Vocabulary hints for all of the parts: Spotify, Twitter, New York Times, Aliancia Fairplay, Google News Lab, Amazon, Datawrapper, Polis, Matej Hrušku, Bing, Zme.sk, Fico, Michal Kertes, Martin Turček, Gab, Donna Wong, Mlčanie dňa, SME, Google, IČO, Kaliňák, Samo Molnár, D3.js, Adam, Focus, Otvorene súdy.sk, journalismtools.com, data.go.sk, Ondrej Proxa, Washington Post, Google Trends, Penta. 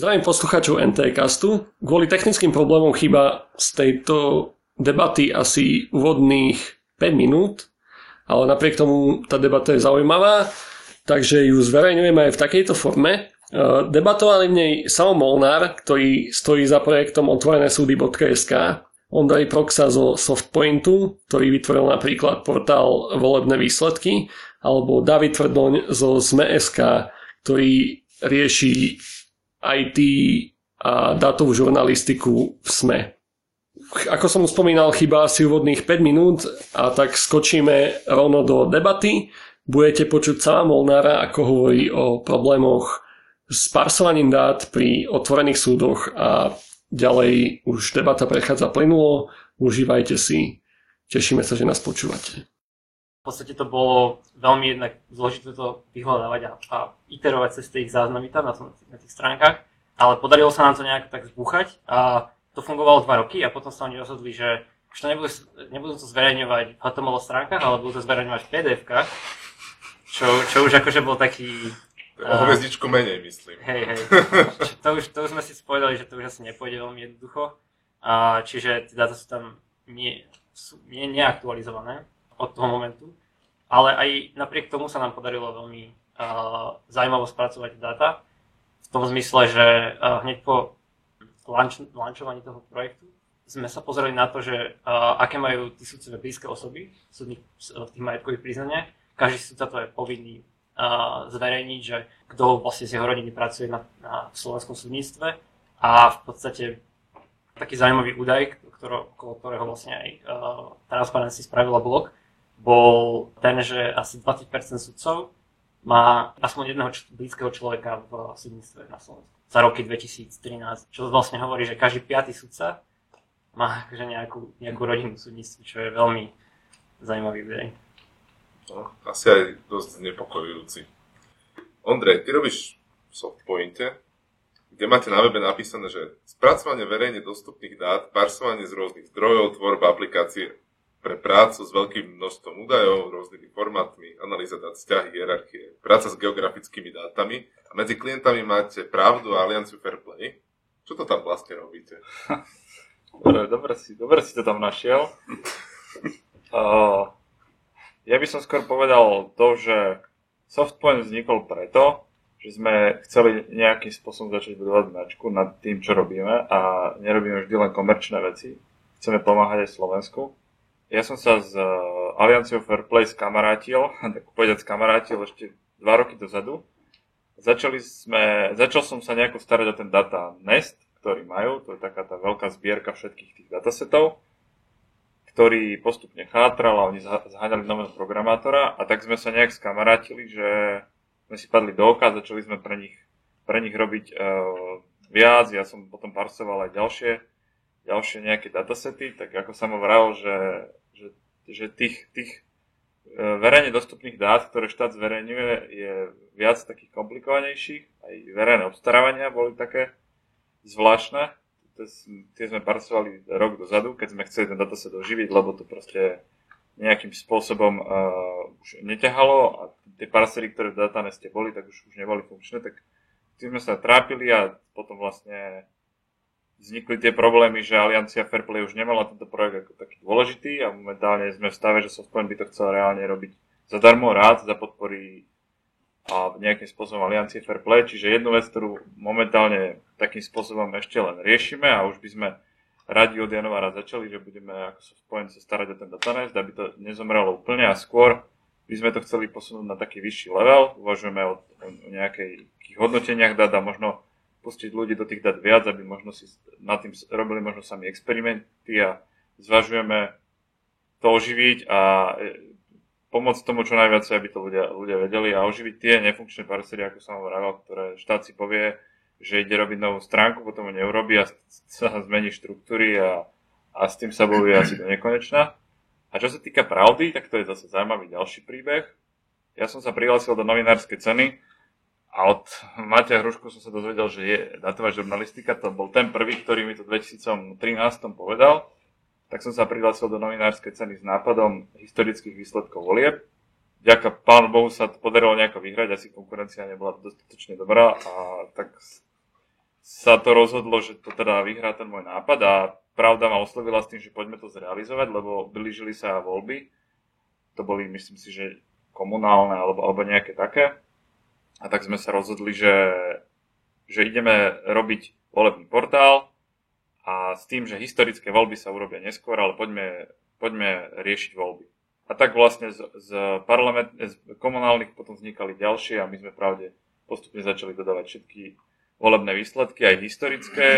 Zdravím poslucháčov NT Kastu. Kvôli technickým problémom chýba z tejto debaty asi úvodných 5 minút, ale napriek tomu tá debata je zaujímavá, takže ju zverejňujeme aj v takejto forme. Debatovali v nej Samo Molnár, ktorý stojí za projektom Otvorene súdy.sk, Ondrej Proxa zo Softpointu, ktorý vytvoril napríklad portál Volebné výsledky, alebo David Vrdoň zo Zme.sk, ktorý rieši IT a dátovú žurnalistiku v SME. Ako som spomínal, chýba asi úvodných 5 minút a tak skočíme rovno do debaty. Budete počuť Sama Molnára, ako hovorí o problémoch s parsovaním dát pri otvorených súdoch a ďalej už debata prechádza plynulo. Užívajte si. Tešíme sa, že nás počúvate. V podstate to bolo veľmi jednak zložité to vyhľadávať a iterovať cez tých záznamy tam na tých stránkach, ale podarilo sa nám to nejako tak zbúchať a to fungovalo 2 roky a potom sa oni rozhodli, že už to nebudú to zverejňovať v HTML stránkach, ale budú to zverejňovať v PDF-kách, čo už akože bol taký... Hviezdičku menej, myslím. Hej. To už sme si spovedali, že to už asi nepôjde veľmi jednoducho, čiže tie dáta sú tam nie neaktualizované od toho momentu, ale aj napriek tomu sa nám podarilo veľmi zaujímavo spracovať dáta v tom zmysle, že hneď po launchovaní toho projektu sme sa pozreli na to, že aké majú tisícové blízke osoby v tých majetkových priznaniach. Každý súdca to je povinný zverejniť, že kto vlastne z jeho rodiny pracuje na slovenskom súdnictve a v podstate taký zaujímavý údaj, okolo ktorého vlastne aj Transparency spravila blog, bol ten, že asi 20% sudcov má aspoň jedného blízkeho človeka v súdnictve na Slovensku za roky 2013, čo vlastne hovorí, že každý 5. sudca má akože nejakú rodinu v súdnictve, čo je veľmi zaujímavý údaj. No, asi aj dosť znepokojujúci. Ondrej, ty robíš v Softpointe, kde máte na webe napísané, že spracovanie verejne dostupných dát, parsovanie z rôznych zdrojov, tvorba aplikácie pre prácu s veľkým množstvom údajov, rôznymi formátmi, analýza dát, vzťahy, hierarchie, práca s geografickými dátami a medzi klientami máte Pravdu a Alianciu Fairplay. Čo to tam vlastne robíte? Dobre si to tam našiel. Ja by som skôr povedal to, že Softpoint vznikol preto, že sme chceli nejakým spôsobom začať budovať značku nad tým, čo robíme a nerobíme vždy len komerčné veci. Chceme pomáhať aj Slovensku. Ja som sa s Alianciou Fairplay skamarátil ešte 2 roky dozadu. Začal som sa nejako starať o ten data nest, ktorý majú. To je taká tá veľká zbierka všetkých tých datasetov, ktorý postupne chátral a oni zháňali nového programátora a tak sme sa nejak skamarátili, že sme si padli do oka, začali sme pre nich robiť viac, ja som potom parsoval aj ďalšie nejaké datasety, tak ako som hovoril, že tých verejne dostupných dát, ktoré štát zverejňuje, je viac takých komplikovanejších, aj verejné obstarávania boli také zvláštne, tie sme parsovali rok dozadu, keď sme chceli ten dataset oživiť, lebo to proste nejakým spôsobom už neťahalo a tie parsery, ktoré v dataneste boli, tak už neboli funkčné, tak tým sme sa trápili a potom vlastne vznikli tie problémy, že Aliancia Fairplay už nemala tento projekt ako taký dôležitý a momentálne sme v stave, že Softpoint by to chcel reálne robiť zadarmo rád, za podpory a nejakým spôsobom Aliancie Fairplay, čiže jednu vec, ktorú momentálne takým spôsobom ešte len riešime a už by sme radi od januára začali, že budeme ako Softpoint sa starať o ten datanest, aby to nezomrelo úplne a skôr by sme to chceli posunúť na taký vyšší level. Uvažujeme o nejakých hodnoteniach dát a možno pustiť ľudí do tých dát viac, aby možno si nad tým robili možno sami experimenty a zvažujeme to oživiť a pomôcť tomu čo najviac, aby to ľudia vedeli a oživiť tie nefunkčné parsery, ako som hovoril, ktoré štát si povie, že ide robiť novú stránku, potom ho neurobí a sa zmení štruktúry a s tým sa bojuje asi do nekonečna. A čo sa týka Pravdy, tak to je zase zaujímavý ďalší príbeh. Ja som sa prihlásil do novinárskej ceny a od Mateja Hrušku som sa dozvedel, že je datová žurnalistika, to bol ten prvý, ktorý mi to v 2013 povedal. Tak som sa prihlásil do novinárskej ceny s nápadom historických výsledkov volieb. Vďaka pánu Bohu sa to podarilo nejako vyhrať, asi konkurencia nebola dostatočne dobrá a tak sa to rozhodlo, že to teda vyhrá ten môj nápad a pravda ma oslovila s tým, že poďme to zrealizovať, lebo blížili sa voľby. To boli, myslím si, že komunálne alebo nejaké také. A tak sme sa rozhodli, že ideme robiť volebný portál a s tým, že historické voľby sa urobia neskôr, ale poďme riešiť voľby. A tak vlastne z komunálnych potom vznikali ďalšie a my sme pravde postupne začali dodávať všetky volebné výsledky, aj historické.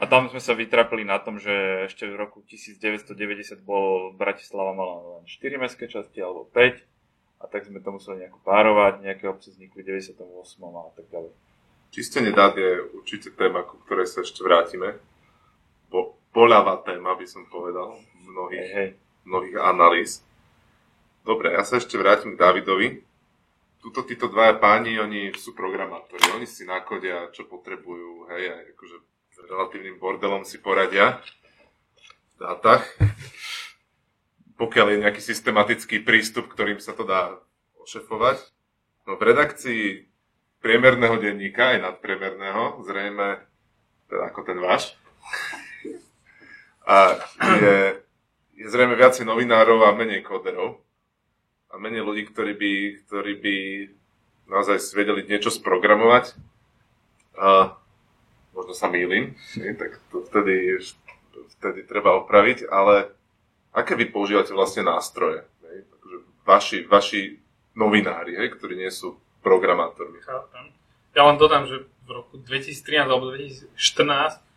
A tam sme sa vytrapili na tom, že ešte v roku 1990 bol Bratislava mala len 4 mestské časti alebo 5. A tak sme to museli nejako párovať, nejaké obce vznikli v 98. a tak ďalej. Čistenie dát je určite téma, ku ktorej sa ešte vrátime. Boľavá téma, by som povedal, mnohých analýz. Dobre, ja sa ešte vrátim k Davidovi. Títo dvaja páni, oni sú programátori, oni si nakodia, čo potrebujú, hej, aj akože s relatívnym bordelom si poradia v dátach. Pokiaľ je nejaký systematický prístup, ktorým sa to dá ošefovať. No v redakcii priemerného denníka, aj nadpriemerného, zrejme, teda ako ten váš, a je zrejme viacej novinárov a menej kóderov a menej ľudí, ktorí by naozaj vedeli niečo sprogramovať. A možno sa mýlim, tak to vtedy treba opraviť, ale aké vy používate vlastne nástroje? Vaši novinári, ktorí nie sú programátormi. Ja len dodám, že v roku 2013 alebo 2014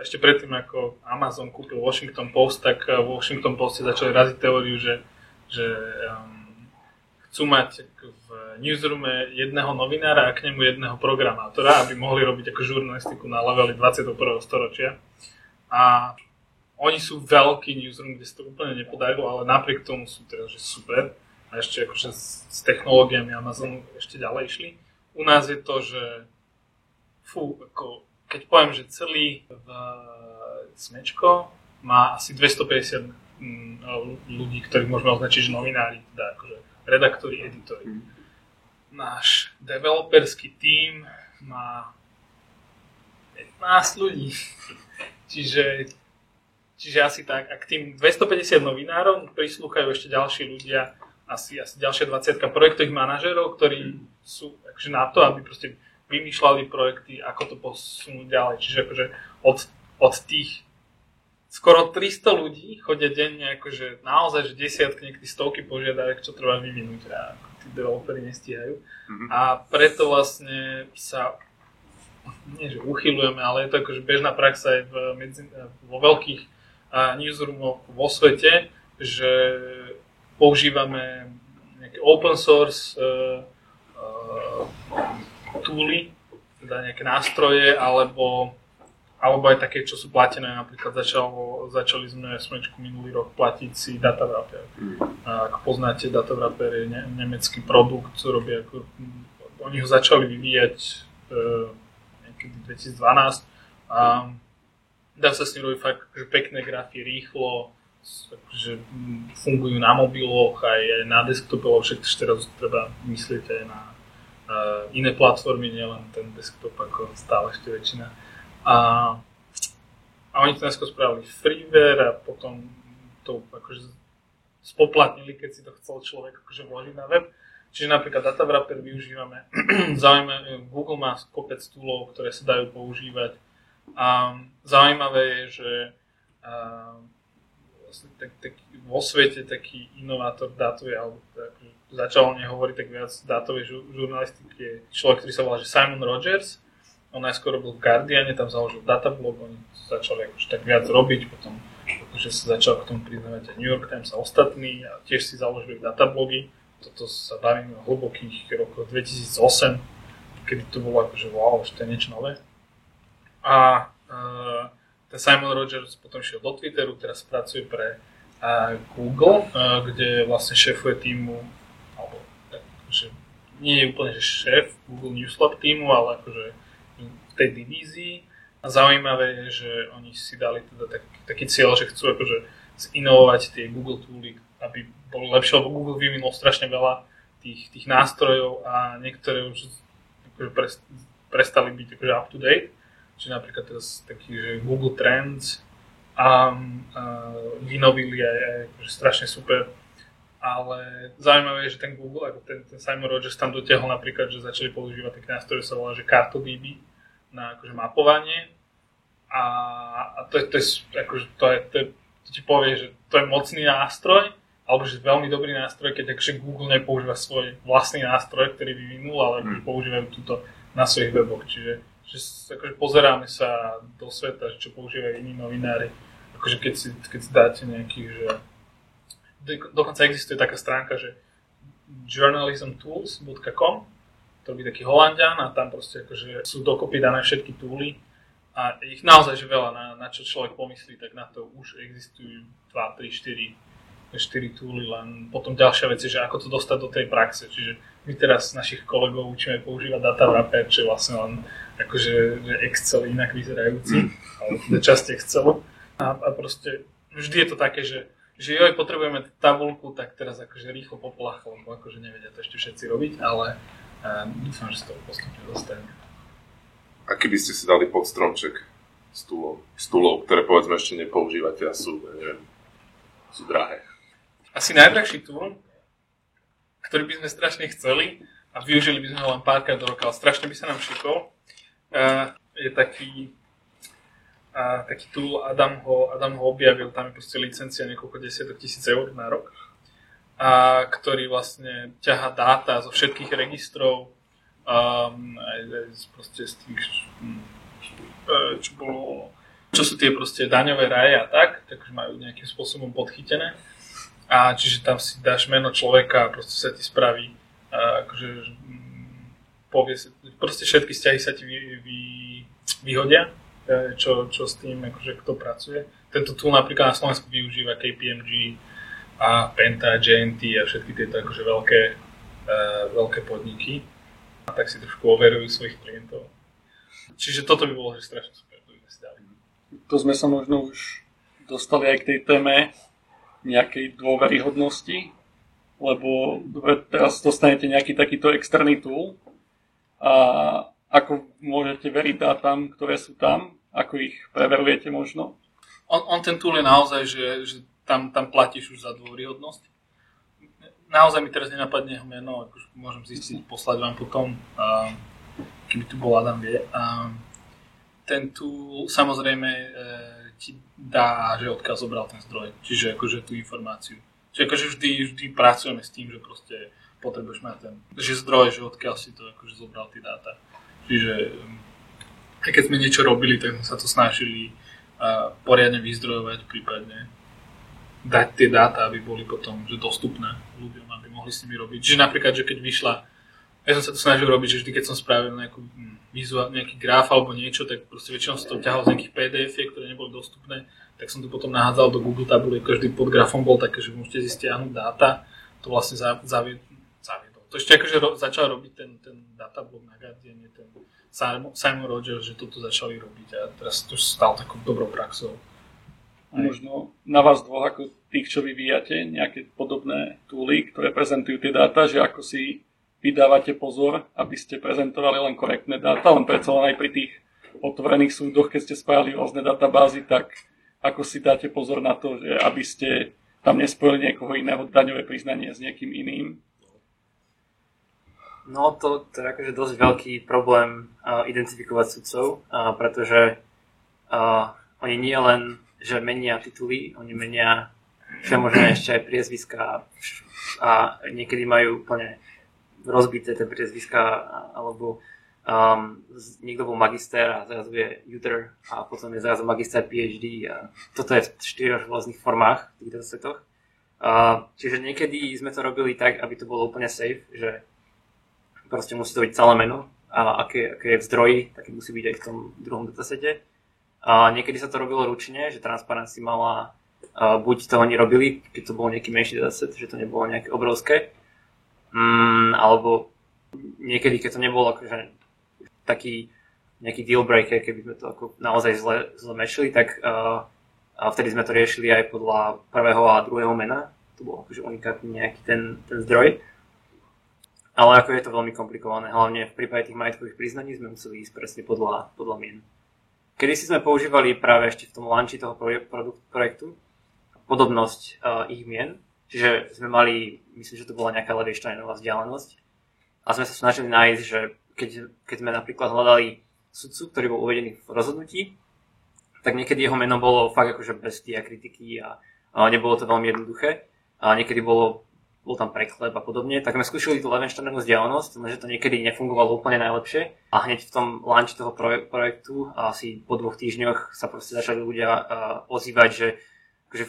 ešte predtým, ako Amazon kúpil Washington Post, tak v Washington Poste začali raziť teóriu, že chcú mať v newsroome jedného novinára a k nemu jedného programátora, aby mohli robiť ako žurnalistiku na leveli 21. storočia. A oni sú veľký newsroom, kde sa to úplne nepodarilo, ale napriek tomu sú teda, že super. A ešte akože s technológiami Amazonu ešte ďalej išli. U nás je to, že keď poviem, že celý Zme.sko má asi 250 ľudí, ktorých môžeme označiť, že novinári, teda akože redaktori, editori. Náš developerský tím má 15 ľudí. Čiže asi tak, ak tým 250 novinárov prislúchajú ešte ďalší ľudia, asi ďalšia 20 projektových manažerov, ktorí sú akože na to, aby proste vymýšľali projekty, ako to posunúť ďalej. Čiže akože od tých skoro 300 ľudí chodia denne akože naozaj, že desiatky, niekedy stovky požiadavek, čo treba vyvinúť a tí developeri nestíhajú. Mm-hmm. A preto vlastne sa, nie že uchyľujeme, ale je to akože bežná prax aj vo veľkých newsroomoch vo svete, že používame nejaké open source túly, teda nejaké nástroje, alebo aj také, čo sú platené. Napríklad začali sme v Smečku minulý rok platiť si Datawrapper. Ak poznáte, Datawrapper je nemecký produkt, čo robia ako... Oni ho začali vyvíjať niekedy 2012 a dá sa s ním robiť fakt pekné grafy, rýchlo, že fungujú na mobiloch, aj na desktope, ale však teraz treba myslieť aj na iné platformy, nielen ten desktop, ako stále ešte väčšina. A oni to dneska spravili freeware a potom to akože spoplatnili, keď si to chcel človek akože vložiť na web. Čiže napríklad Datawrapper využívame, zaujímavé, Google má kopec toolov, ktoré sa dajú používať. A zaujímavé je, že vo svete taký inovátor dátovej, alebo taký, začal o nej hovoriť tak viac dátovej žurnalistiky, je človek, ktorý sa volá že Simon Rogers. On najskôr bol v Guardiane, tam založil datablog, oni začali akože tak viac robiť, potom akože sa začal k tomu priznávať aj New York Times a ostatní a tiež si založili datablogy. Toto sa bavíme o hlbokých rokoch 2008, kedy to bolo akože wow, že to je niečo nové. A ten Simon Rogers potom šiel do Twitteru, teraz pracuje pre Google, kde vlastne šéfuje týmu, alebo akože, nie je úplne že šéf Google News Lab týmu, ale akože v tej divízii. A zaujímavé je, že oni si dali teda taký cieľ, že chcú akože zinovovať tie Google tooly, aby boli lepšie, lebo Google vyvinul strašne veľa tých nástrojov a niektoré už akože pre prestali byť akože up to date. Čiže napríklad teraz taký, že Google Trends a vynovili aj akože strašne super. Ale zaujímavé je, že ten Google, ako ten Simon Rogers tam dotiahol napríklad, že začali používať taký nástroj, sa volá, že CartoDB na akože mapovanie. A to ti povie, že to je mocný nástroj, alebo že veľmi dobrý nástroj, keď akože Google nepoužíva svoj vlastný nástroj, ktorý vyvinul, ale používajú túto na svojich weboch. Čiže akože pozeráme sa do sveta, že čo používajú iní novinári. Akože keď si dáte nejakých, že... Dokonca existuje taká stránka, že journalismtools.com, to by taký Holanďan, a tam proste akože sú dokopy dané všetky túly. A ich naozaj že veľa, na čo človek pomyslí, tak na to už existujú 2, 3, 4 túly, len potom ďalšia vec je, že ako to dostať do tej praxe. Čiže my teraz našich kolegov učíme používať Datawrapper, čo je vlastne len akože Excel inak vyzerajúci, ale v časti Excelu. A proste vždy je to také, že joj, potrebujeme tabuľku, tak teraz akože rýchlo poplach, lebo akože nevedia to ešte všetci robiť, ale dúfam, že z toho postupne dostaneme. A keby ste si dali pod stromček stúlov, ktoré povedzme ešte nepoužívate a sú, neviem, sú drahé? Asi najdrahší túl, ktorý by sme strašne chceli a využili by sme ho len párkrát do roka, ale strašne by sa nám šikol, je taký túl, Adam ho objavil, tam je proste licencia niekoľko 10 000 eur na rok, a ktorý vlastne ťahá dáta zo všetkých registrov, aj z tých, čo sú tie proste daňové raje a tak, takže majú nejakým spôsobom podchytené. A čiže tam si dáš meno človeka a proste sa ti spraví, akože povie sa, proste všetky vzťahy sa ti vyhodia, čo s tým, akože kto pracuje. Tento tool napríklad na Slovensku využíva KPMG a Penta, NT a všetky tieto akože veľké podniky. A tak si trošku overujú svojich klientov. Čiže toto by bolo že strašne super, to by sme si dali. To sme sa možno už dostali aj k tej téme nejakej dôveryhodnosti, lebo teraz dostanete nejaký takýto externý tool a ako môžete veriť dátam, ktoré sú tam, ako ich preverujete možno? On ten tool je naozaj, že tam platíš už za dôveryhodnosť. Naozaj mi teraz nenapadne jeho meno, akože môžem zistiť, poslať vám potom, keby tu bol Adam vie. Ten tool samozrejme ti dá, že odkiaľ zobral ten zdroj, čiže akože tú informáciu. Čiže akože vždy pracujeme s tým, že proste potrebuješ mať ten že zdroj, že odkiaľ si to akože zobral tie dáta. Čiže keď sme niečo robili, tak sme sa to snažili poriadne vyzdrojovať, prípadne dať tie dáta, aby boli potom že dostupné ľuďom, aby mohli s nimi robiť. Čiže napríklad, že keď vyšla, ja som sa to snažil robiť, že vždy, keď som spravil nejaký graf alebo niečo, tak proste väčšinou som to ťahal z nejakých PDF-iek, ktoré neboli dostupné, tak som to potom nahádzal do Google tabuliek, každý pod grafom bol také, že môžete si stiahnuť dáta, to vlastne zaviedol. To ešte akože začal robiť ten datablog na Guardian, ten Simon Rogers, že toto začali robiť a teraz to stalo takou dobrou praxou. A možno na vás dvoch, ako tých, čo vyvíjate, nejaké podobné túly, ktoré prezentujú tie dáta, že ako si vydávate pozor, aby ste prezentovali len korektné dáta, len predsa len aj pri tých otvorených súdoch, keď ste spájali rôzne databázy, tak ako si dáte pozor na to, že aby ste tam nespojili niekoho iného daňové priznanie s niekým iným? No to je akože dosť veľký problém identifikovať sudcov, pretože oni nie len, že menia tituly, oni menia všemožné ešte aj priezviská a niekedy majú úplne rozbité tie priezviská, alebo niekto bol magister a zrazu je uter a potom je zrazu magister PhD a toto je v 4 rôznych formách v týchto svetoch. Čiže niekedy sme to robili tak, aby to bolo úplne safe, že proste musí to byť celé meno a aké je v zdroji, také musí byť aj v tom druhom datasete. A niekedy sa to robilo ručne, že Transparency mala, buď to oni robili, keď to bolo nejaký menší dataset, že to nebolo nejaké obrovské, alebo niekedy, keď to nebolo akože taký nejaký deal breaker, keby sme to ako naozaj zle mešili, tak a vtedy sme to riešili aj podľa prvého a druhého mena. To bol akože unikátny nejaký ten zdroj. Ale ako je to veľmi komplikované, hlavne v prípade tých majetkových priznaní sme museli ísť presne podľa mien. Kedysi sme používali práve ešte v tom lanči toho projektu podobnosť ich mien, čiže sme mali, myslím, že to bola nejaká Levieštajnová vzdialenosť a sme sa snažili nájsť, že keď sme napríklad hľadali sudcu, ktorý bol uvedený v rozhodnutí, tak niekedy jeho meno bolo fakt akože bez diakritiky a nebolo to veľmi jednoduché a niekedy bol tam preklep a podobne, tak sme skúšali tú Levensteinovú vzdialenosť, lenže to niekedy nefungovalo úplne najlepšie a hneď v tom launchi toho projektu asi po 2 týždňoch sa proste začali ľudia ozývať, že akože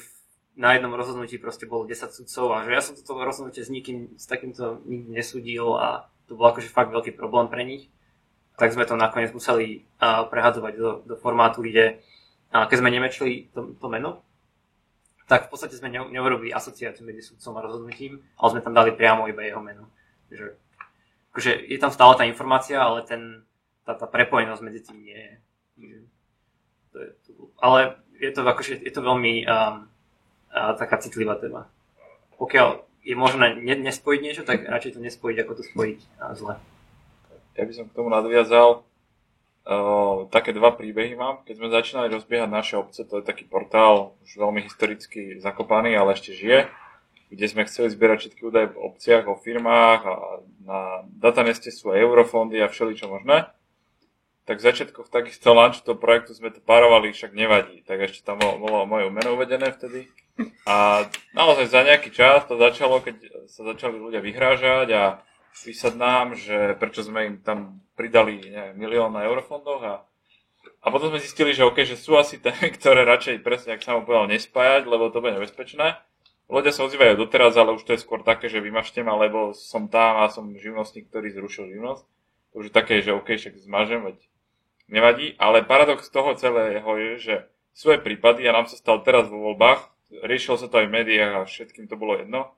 na jednom rozhodnutí proste bolo 10 sudcov a že ja som toto rozhodnutie s nikým, s takýmto nikdy nesúdil a to bol akože fakt veľký problém pre nich. Tak sme to nakoniec museli prehadzovať do formátu, kde keď sme nemečili to meno, tak v podstate sme neurobili asociáciu medzi sudcom a rozhodnutím, ale sme tam dali priamo iba jeho meno. Takže akože je tam stále tá informácia, ale tá prepojenosť medzi tým nie je. Ale je to veľmi taká citlivá téma. Pokiaľ je možné nespojiť niečo, tak radšej to nespojiť, ako to spojiť zle. Ja by som k tomu nadviazal. Také 2 príbehy mám. Keď sme začínali rozbiehať Naše obce, to je taký portál, už veľmi historicky zakopaný, ale ešte žije, kde sme chceli zbierať všetky údaje v obciach, o firmách a na dataneste sú aj eurofondy a všeličo možné. Tak v začiatkoch takýchto launch toho projektu sme to párovali, však nevadí, tak ešte tam bolo moje meno uvedené vtedy. A naozaj za nejaký čas to začalo, keď sa začali ľudia vyhrážať a písať nám, že prečo sme im tam pridali milión na eurofondoch a potom sme zistili, že OK, že sú asi témy, ktoré radšej presne, ak Samo povedal, nespájať, lebo to bude nebezpečné. Ľudia sa ozývajú doteraz, ale už to je skôr také, že vymažte ma, lebo som tam a som živnostník, ktorý zrušil živnosť. To už je také, že OK, však zmažem, veď nevadí, ale paradox toho celého je, že sú aj prípady a nám sa stal teraz vo voľbách, riešilo sa to aj v médiách a všetkým to bolo jedno.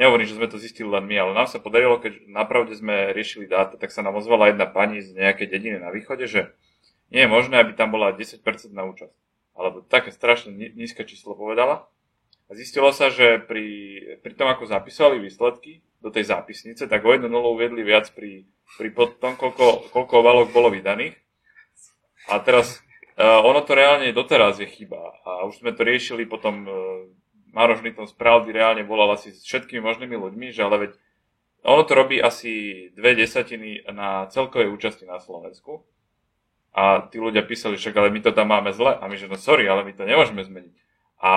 Nehovorím, že sme to zistili len my, ale nám sa podarilo, keď napravde sme riešili dáta, tak sa nám ozvala jedna pani z nejakej dediny na východe, že nie je možné, aby tam bola 10% na účasť. Alebo také strašne nízke číslo povedala. A zistilo sa, že pri tom, ako zapísali výsledky do tej zápisnice, tak o 1-0 uviedli viac pri tom, koľko obalok bolo vydaných. A teraz ono to reálne doteraz je chyba. A už sme to riešili potom... Maroš Nitto z Pravdy reálne volal asi s všetkými možnými ľuďmi, že ale veď ono to robí asi 0,2 na celkovej účasti na Slovensku. A tí ľudia písali, však ale my to tam máme zle. A my že no sorry, ale my to nemôžeme zmeniť. A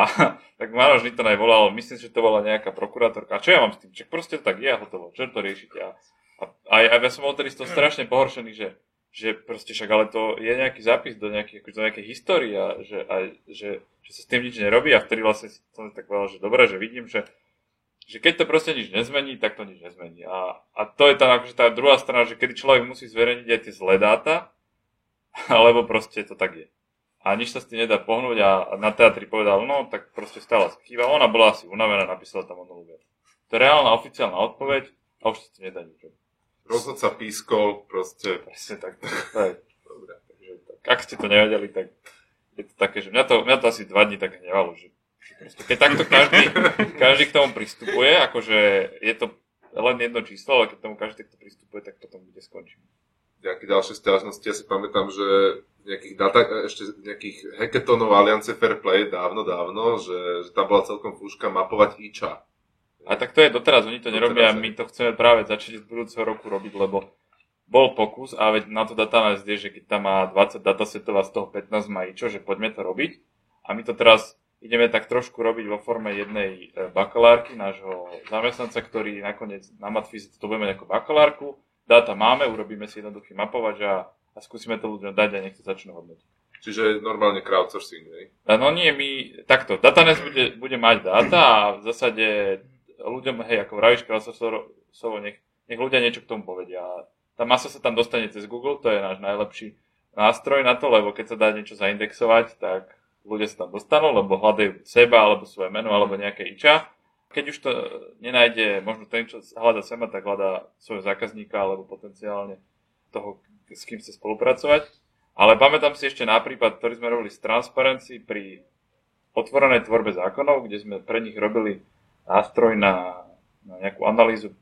tak Maroš Nitto aj volal, myslím, že to bola nejaká prokurátorka. A čo ja mám s tým? Čak proste tak je a hotovo, čo to riešite? A ja som bol tedy z toho strašne pohoršený, že proste však ale to je nejaký zápis do nejakej histórie a že sa s tým nič nerobí a vtedy vlastne som tak povedal, že dobre, že vidím, že keď to proste nič nezmení, tak to nič nezmení. A to je tam akože tá druhá strana, že kedy človek musí zverejniť aj tie zlé dáta, alebo proste to tak je. A nič sa s tým nedá pohnúť a na teatri povedal, no tak proste stále chýba, ona bola asi unavená, napísala tam ono ľudia. To je reálna oficiálna odpoveď a už sa s tým nedá nič. Rozhodca pískol, proste... Presne tak, dobre, takže tak. Ak ste to nevedeli, tak je to také, že mňa to asi 2 dni tak hnevalo, že proste, keď takto každý k tomu pristupuje, akože je to len jedno číslo, ale keď tomu každý takto pristupuje, tak potom bude skončíme. Nejaké ďalšie stiažnosti, ja si pamätám, že nejakých hackathonov Aliance Fairplay dávno, že tam bola celkom fúška mapovať IČA. A tak to je doteraz, oni to nerobia a my to chceme práve začať z budúceho roku robiť, lebo bol pokus a veď na to Datawrapper je, že keď tam má 20 datasetov a z toho 15 má IČO, že poďme to robiť. A my to teraz ideme tak trošku robiť vo forme jednej bakalárky nášho zamestnanca, ktorý nakoniec na matfize to budeme ako bakalárku. Dáta máme, urobíme si jednoduchý mapovač a skúsime to ľuďom dať a nech to začnú hodnotiť. Čiže normálne crowdsourcing, hej? No nie, my takto. Datawrapper bude mať dáta a v zásade... ľuďom, hej, ako vravíš, krasovo, nech ľudia niečo k tomu povedia. Tá masa sa tam dostane cez Google, to je náš najlepší nástroj na to, lebo keď sa dá niečo zaindexovať, tak ľudia sa tam dostanú, lebo hľadajú seba, alebo svoje meno, alebo nejaké IČA. Keď už to nenájde, možno ten, čo hľada seba, tak hľada svojho zákazníka, alebo potenciálne toho, s kým chce spolupracovať. Ale pamätám si ešte na prípad, ktorý sme robili z Transparency pri otvorenej tvorbe zákonov, kde sme pre nich robili nástroj na nejakú analýzu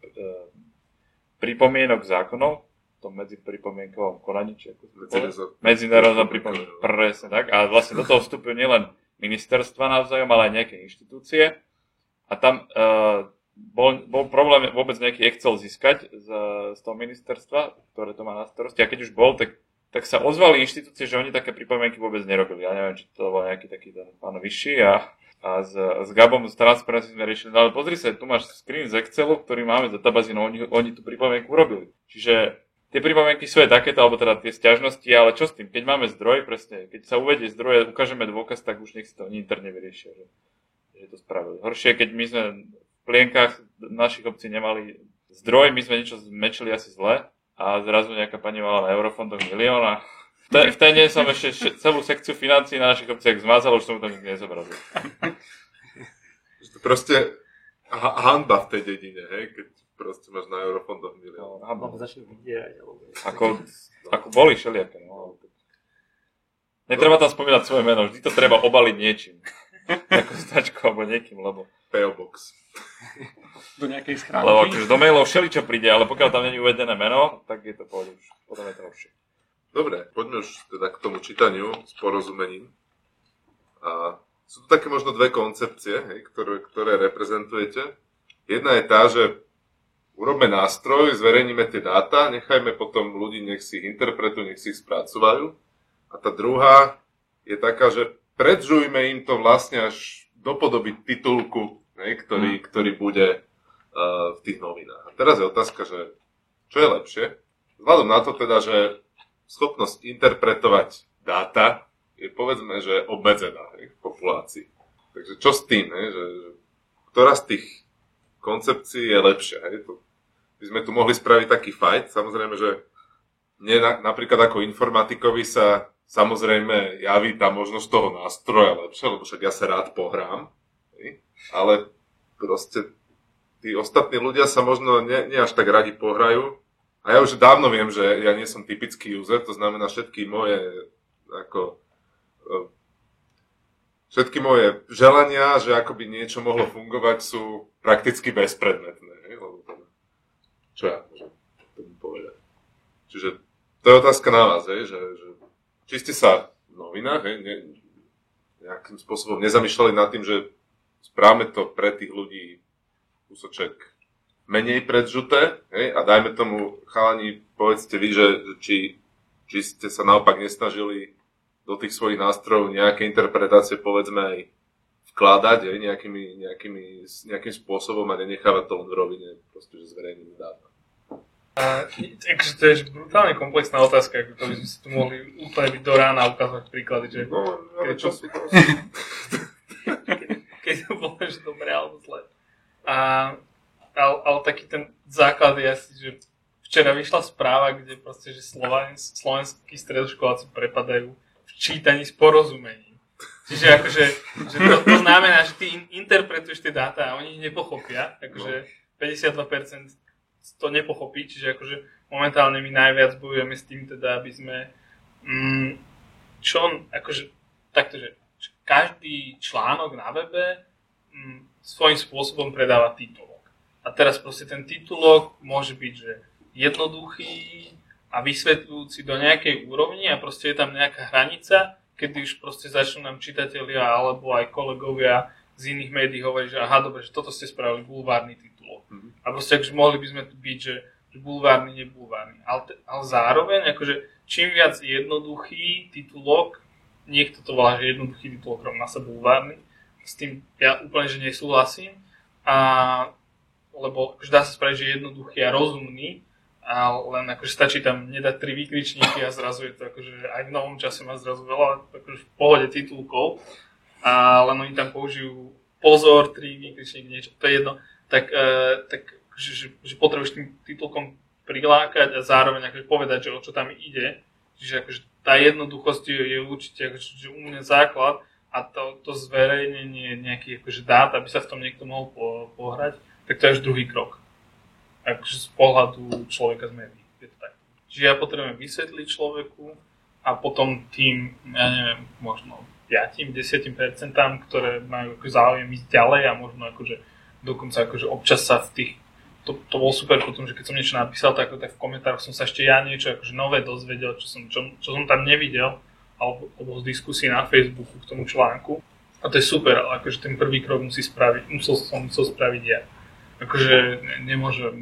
pripomienok zákonov, to medzipripomienkovom konaní, či ako medzinárodná pripomienka, presne tak. A vlastne do toho vstupujú nielen ministerstva navzájom, ale aj nejaké inštitúcie. A tam bol problém vôbec nejaký Excel získať z toho ministerstva, ktoré to má na starosti. A keď už bol, tak sa ozvali inštitúcie, že oni také pripomienky vôbec nerobili. Ja neviem, či to bol nejaký taký pán vyšší a s Gabom z Transparency sme riešili, ale pozri sa, tu máš screen z Excelu, ktorý máme z databázy, no oni tú pripomienku urobili. Čiže tie pripomienky sú aj takéto, alebo teda tie sťažnosti, ale čo s tým? Keď máme zdroj, presne, keď sa uvedie zdroj a ukážeme dôkaz, tak už nech si to oni interne vyriešia, že to spravili. Horšie, keď my sme v plienkach našich obcí nemali zdroj, my sme niečo zmečili asi zle a zrazu nejaká pani mala na eurofondoch milióna. V ten deň som ešte celú sekciu financií na našich obciach zmázal, už som to nikdy nezobrazil. Proste hanba v tej dedine, hej? Keď proste máš na eurofondoch milión. No, hanba začne vidieť. Ako boli všelijaké. No. Netreba tam spomínať svoje meno, vždy to treba obaliť niečím. Nejakou značkou alebo niekým, lebo... P.O. Box. Do nejakej schránky. Lebo akože do mailov všeličo príde, ale pokiaľ tam nie je uvedené meno, tak je to pohľad už. Potom je to horšie. Dobre, poďme už teda k tomu čítaniu s porozumením. A sú tu také možno dve koncepcie, hej, ktoré reprezentujete. Jedna je tá, že urobme nástroj, zverejníme tie dáta, nechajme potom ľudí, nech si ich interpretujú, nech si ich spracovajú. A tá druhá je taká, že predžujme im to vlastne až dopodobiť titulku, hej, ktorý bude v tých novinách. A teraz je otázka, že čo je lepšie? Vzhľadom na to teda, že schopnosť interpretovať dáta je, povedzme, že obmedzená v populácii. Takže čo s tým, že ktorá z tých koncepcií je lepšia? My sme tu mohli spraviť taký fight, samozrejme, že mne napríklad ako informatikovi sa samozrejme javí tá možnosť toho nástroja lepšia, lebo však ja sa rád pohrám, ale proste tí ostatní ľudia sa možno nie až tak radi pohrajú. A ja už dávno viem, že ja nie som typický user, to znamená všetky moje želania, že akoby niečo mohlo fungovať, sú prakticky bezpredmetné. Čo ja môžem tomu povedať? Čiže to je otázka na vás, že či ste sa v novinách nejakým spôsobom nezamýšľali nad tým, že správame to pre tých ľudí kúsoček menej predžuté, hej? A dajme tomu, chalani, povedzte vy, že či ste sa naopak nesnažili do tých svojich nástrojov nejaké interpretácie, povedzme, aj vkladať nejakým spôsobom a nenechávať to v rovine, proste, že zverejným dáta. Takže to je brutálne komplexná otázka, ako to by sme si tu mohli úplne byť do rána ukázať príklady, že... No, ale čo si to... Keď to bolo, že dobre, alebo zle. Ale taký ten základ je asi, že včera vyšla správa, kde proste, že slovenskí stredoškoláci prepadajú v čítaní s porozumením. Čiže akože, že to znamená, že ty interpretuješ tie dáta a oni ich nepochopia. Akože 52% to nepochopí, čiže akože momentálne my najviac bojujeme s tým teda, aby sme každý článok na webe svojím spôsobom predáva titul. A teraz proste ten titulok môže byť, že jednoduchý a vysvetľujúci do nejakej úrovni a proste je tam nejaká hranica, kedy už proste začnú nám čitatelia alebo aj kolegovia z iných médií hovoriť, že aha, dobre, že toto ste spravili bulvárny titulok. A proste akože mohli by sme tu byť, že bulvárny, nebulvárny. Ale zároveň, akože čím viac jednoduchý titulok, niekto to volá, že jednoduchý titulok rovná sa bulvárny, s tým ja úplne, že nesúhlasím. Lebo akože dá sa spraviť, že je jednoduchý a rozumný, a len akože stačí tam nedať 3 výkričníky a zrazu je to akože aj v novom čase má zrazu veľa akože v pohode titulkov, a len oni tam použijú pozor, 3 výkričníky, niečo, to je jedno, tak potrebuješ tým titulkom prilákať a zároveň akože povedať, že o čo tam ide, čiže akože tá jednoduchosť je určite akože u mňa základ a to zverejnenie nejakých akože dát, aby sa v tom niekto mohol pohrať, tak to je až druhý krok. Akože z pohľadu človeka z médií. Je to tak. Čiže ja potrebujem vysvetliť človeku a potom tým, ja neviem, možno 5-10%, ktoré majú akože záujem ísť ďalej a možno akože dokonca akože občas sa v tých to bolo super potom, že keď som niečo napísal, tak v komentároch som sa ešte ja niečo akože nové dozvedel, čo som tam nevidel, alebo z diskusie na Facebooku k tomu článku. A to je super, ale akože ten prvý krok musel som spraviť ja. Akože nemôžem,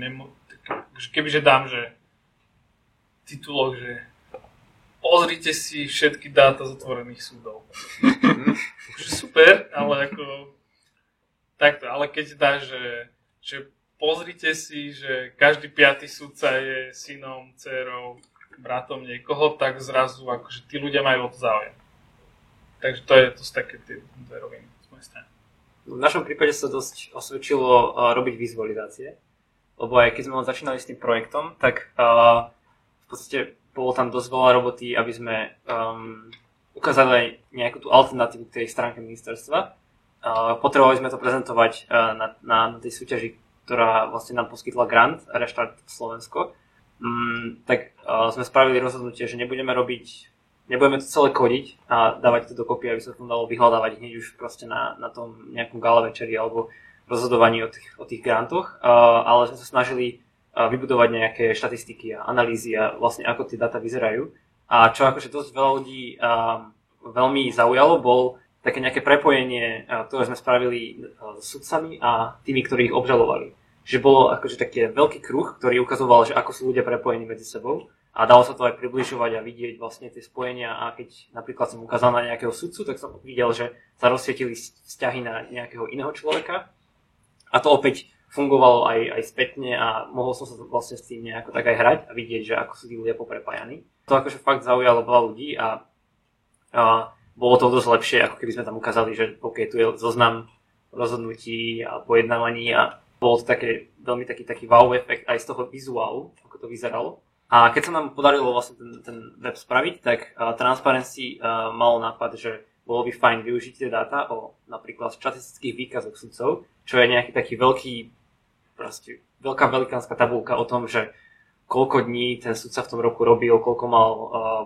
kebyže dám, že titulok, že pozrite si všetky dáta z otvorených súdov. Super, ale ako takto, ale keď dáš, že pozrite si, že každý piaty sudca je synom, dcerou, bratom niekoho, tak zrazu akože tí ľudia majú od záujem. Takže to sú také tie dve roviny z mojej strany. V našom prípade sa dosť osvedčilo robiť vizualizácie, lebo aj keď sme začínali s tým projektom, tak v podstate bolo tam dosť veľa roboty, aby sme ukázali aj nejakú tú alternatívu k tej stránke ministerstva. Potrebovali sme to prezentovať na tej súťaži, ktorá vlastne nám poskytla grant Reštart Slovensko. Tak sme spravili rozhodnutie, že nebudeme to celé kodiť a dávať to dokopy, aby sa to dalo vyhľadávať hneď už proste na tom nejakom gala večeri alebo rozhodovaní o tých grantoch, ale sme sa snažili vybudovať nejaké štatistiky a analýzy a vlastne ako tie dáta vyzerajú. A čo akože dosť veľa ľudí veľmi zaujalo, bol také nejaké prepojenie, ktoré sme spravili s sudcami a tými, ktorí ich obžalovali. Že bolo akože taký veľký kruh, ktorý ukazoval, že ako sú ľudia prepojení medzi sebou a dalo sa to aj približovať a vidieť vlastne tie spojenia. A keď napríklad som ukázal na nejakého sudcu, tak som videl, že sa rozsvietili vzťahy na nejakého iného človeka a to opäť fungovalo aj spätne a mohol som sa vlastne s tým nejako tak aj hrať a vidieť, že ako sú tí ľudia poprepájani. To akože fakt zaujalo veľa ľudí a bolo to dosť lepšie, ako keby sme tam ukázali, že tu je zoznam rozhodnutí a pojednávaní a bolo to také, veľmi taký wow efekt aj z toho vizuálu, ako to vyzeralo. A keď sa nám podarilo vlastne ten web spraviť, tak Transparency mal nápad, že bolo by fajn využiť tie dáta o napríklad štatistických výkazoch sudcov, čo je nejaký taký veľký, proste veľká velikánska tabulka o tom, že koľko dní ten sudca v tom roku robil, koľko mal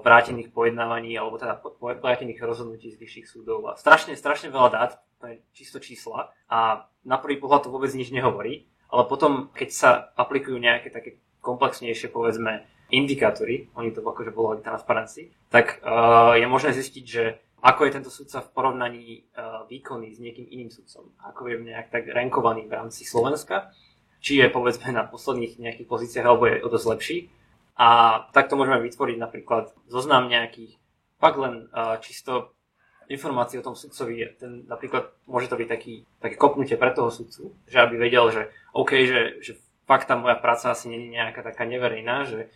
vrátených pojednávaní alebo teda vrátených rozhodnutí z vyšších súdov. A strašne veľa dát, to je čisto čísla a na prvý pohľad to vôbec nič nehovorí, ale potom, keď sa aplikujú nejaké také komplexnejšie, povedzme, indikátory, oni to akože volali transparency, tak je možné zistiť, že ako je tento sudca v porovnaní výkonný s niekým iným sudcom, ako je nejak tak rankovaný v rámci Slovenska, či je povedzme na posledných nejakých pozíciách, alebo je o dosť lepší. A takto môžeme vytvoriť napríklad zoznam nejakých, pak len čisto informácií o tom sudcovi. Ten napríklad môže to byť také kopnutie pre toho sudcu, že aby vedel, že že fakt tá moja práca asi nie je nejaká taká neverejná, že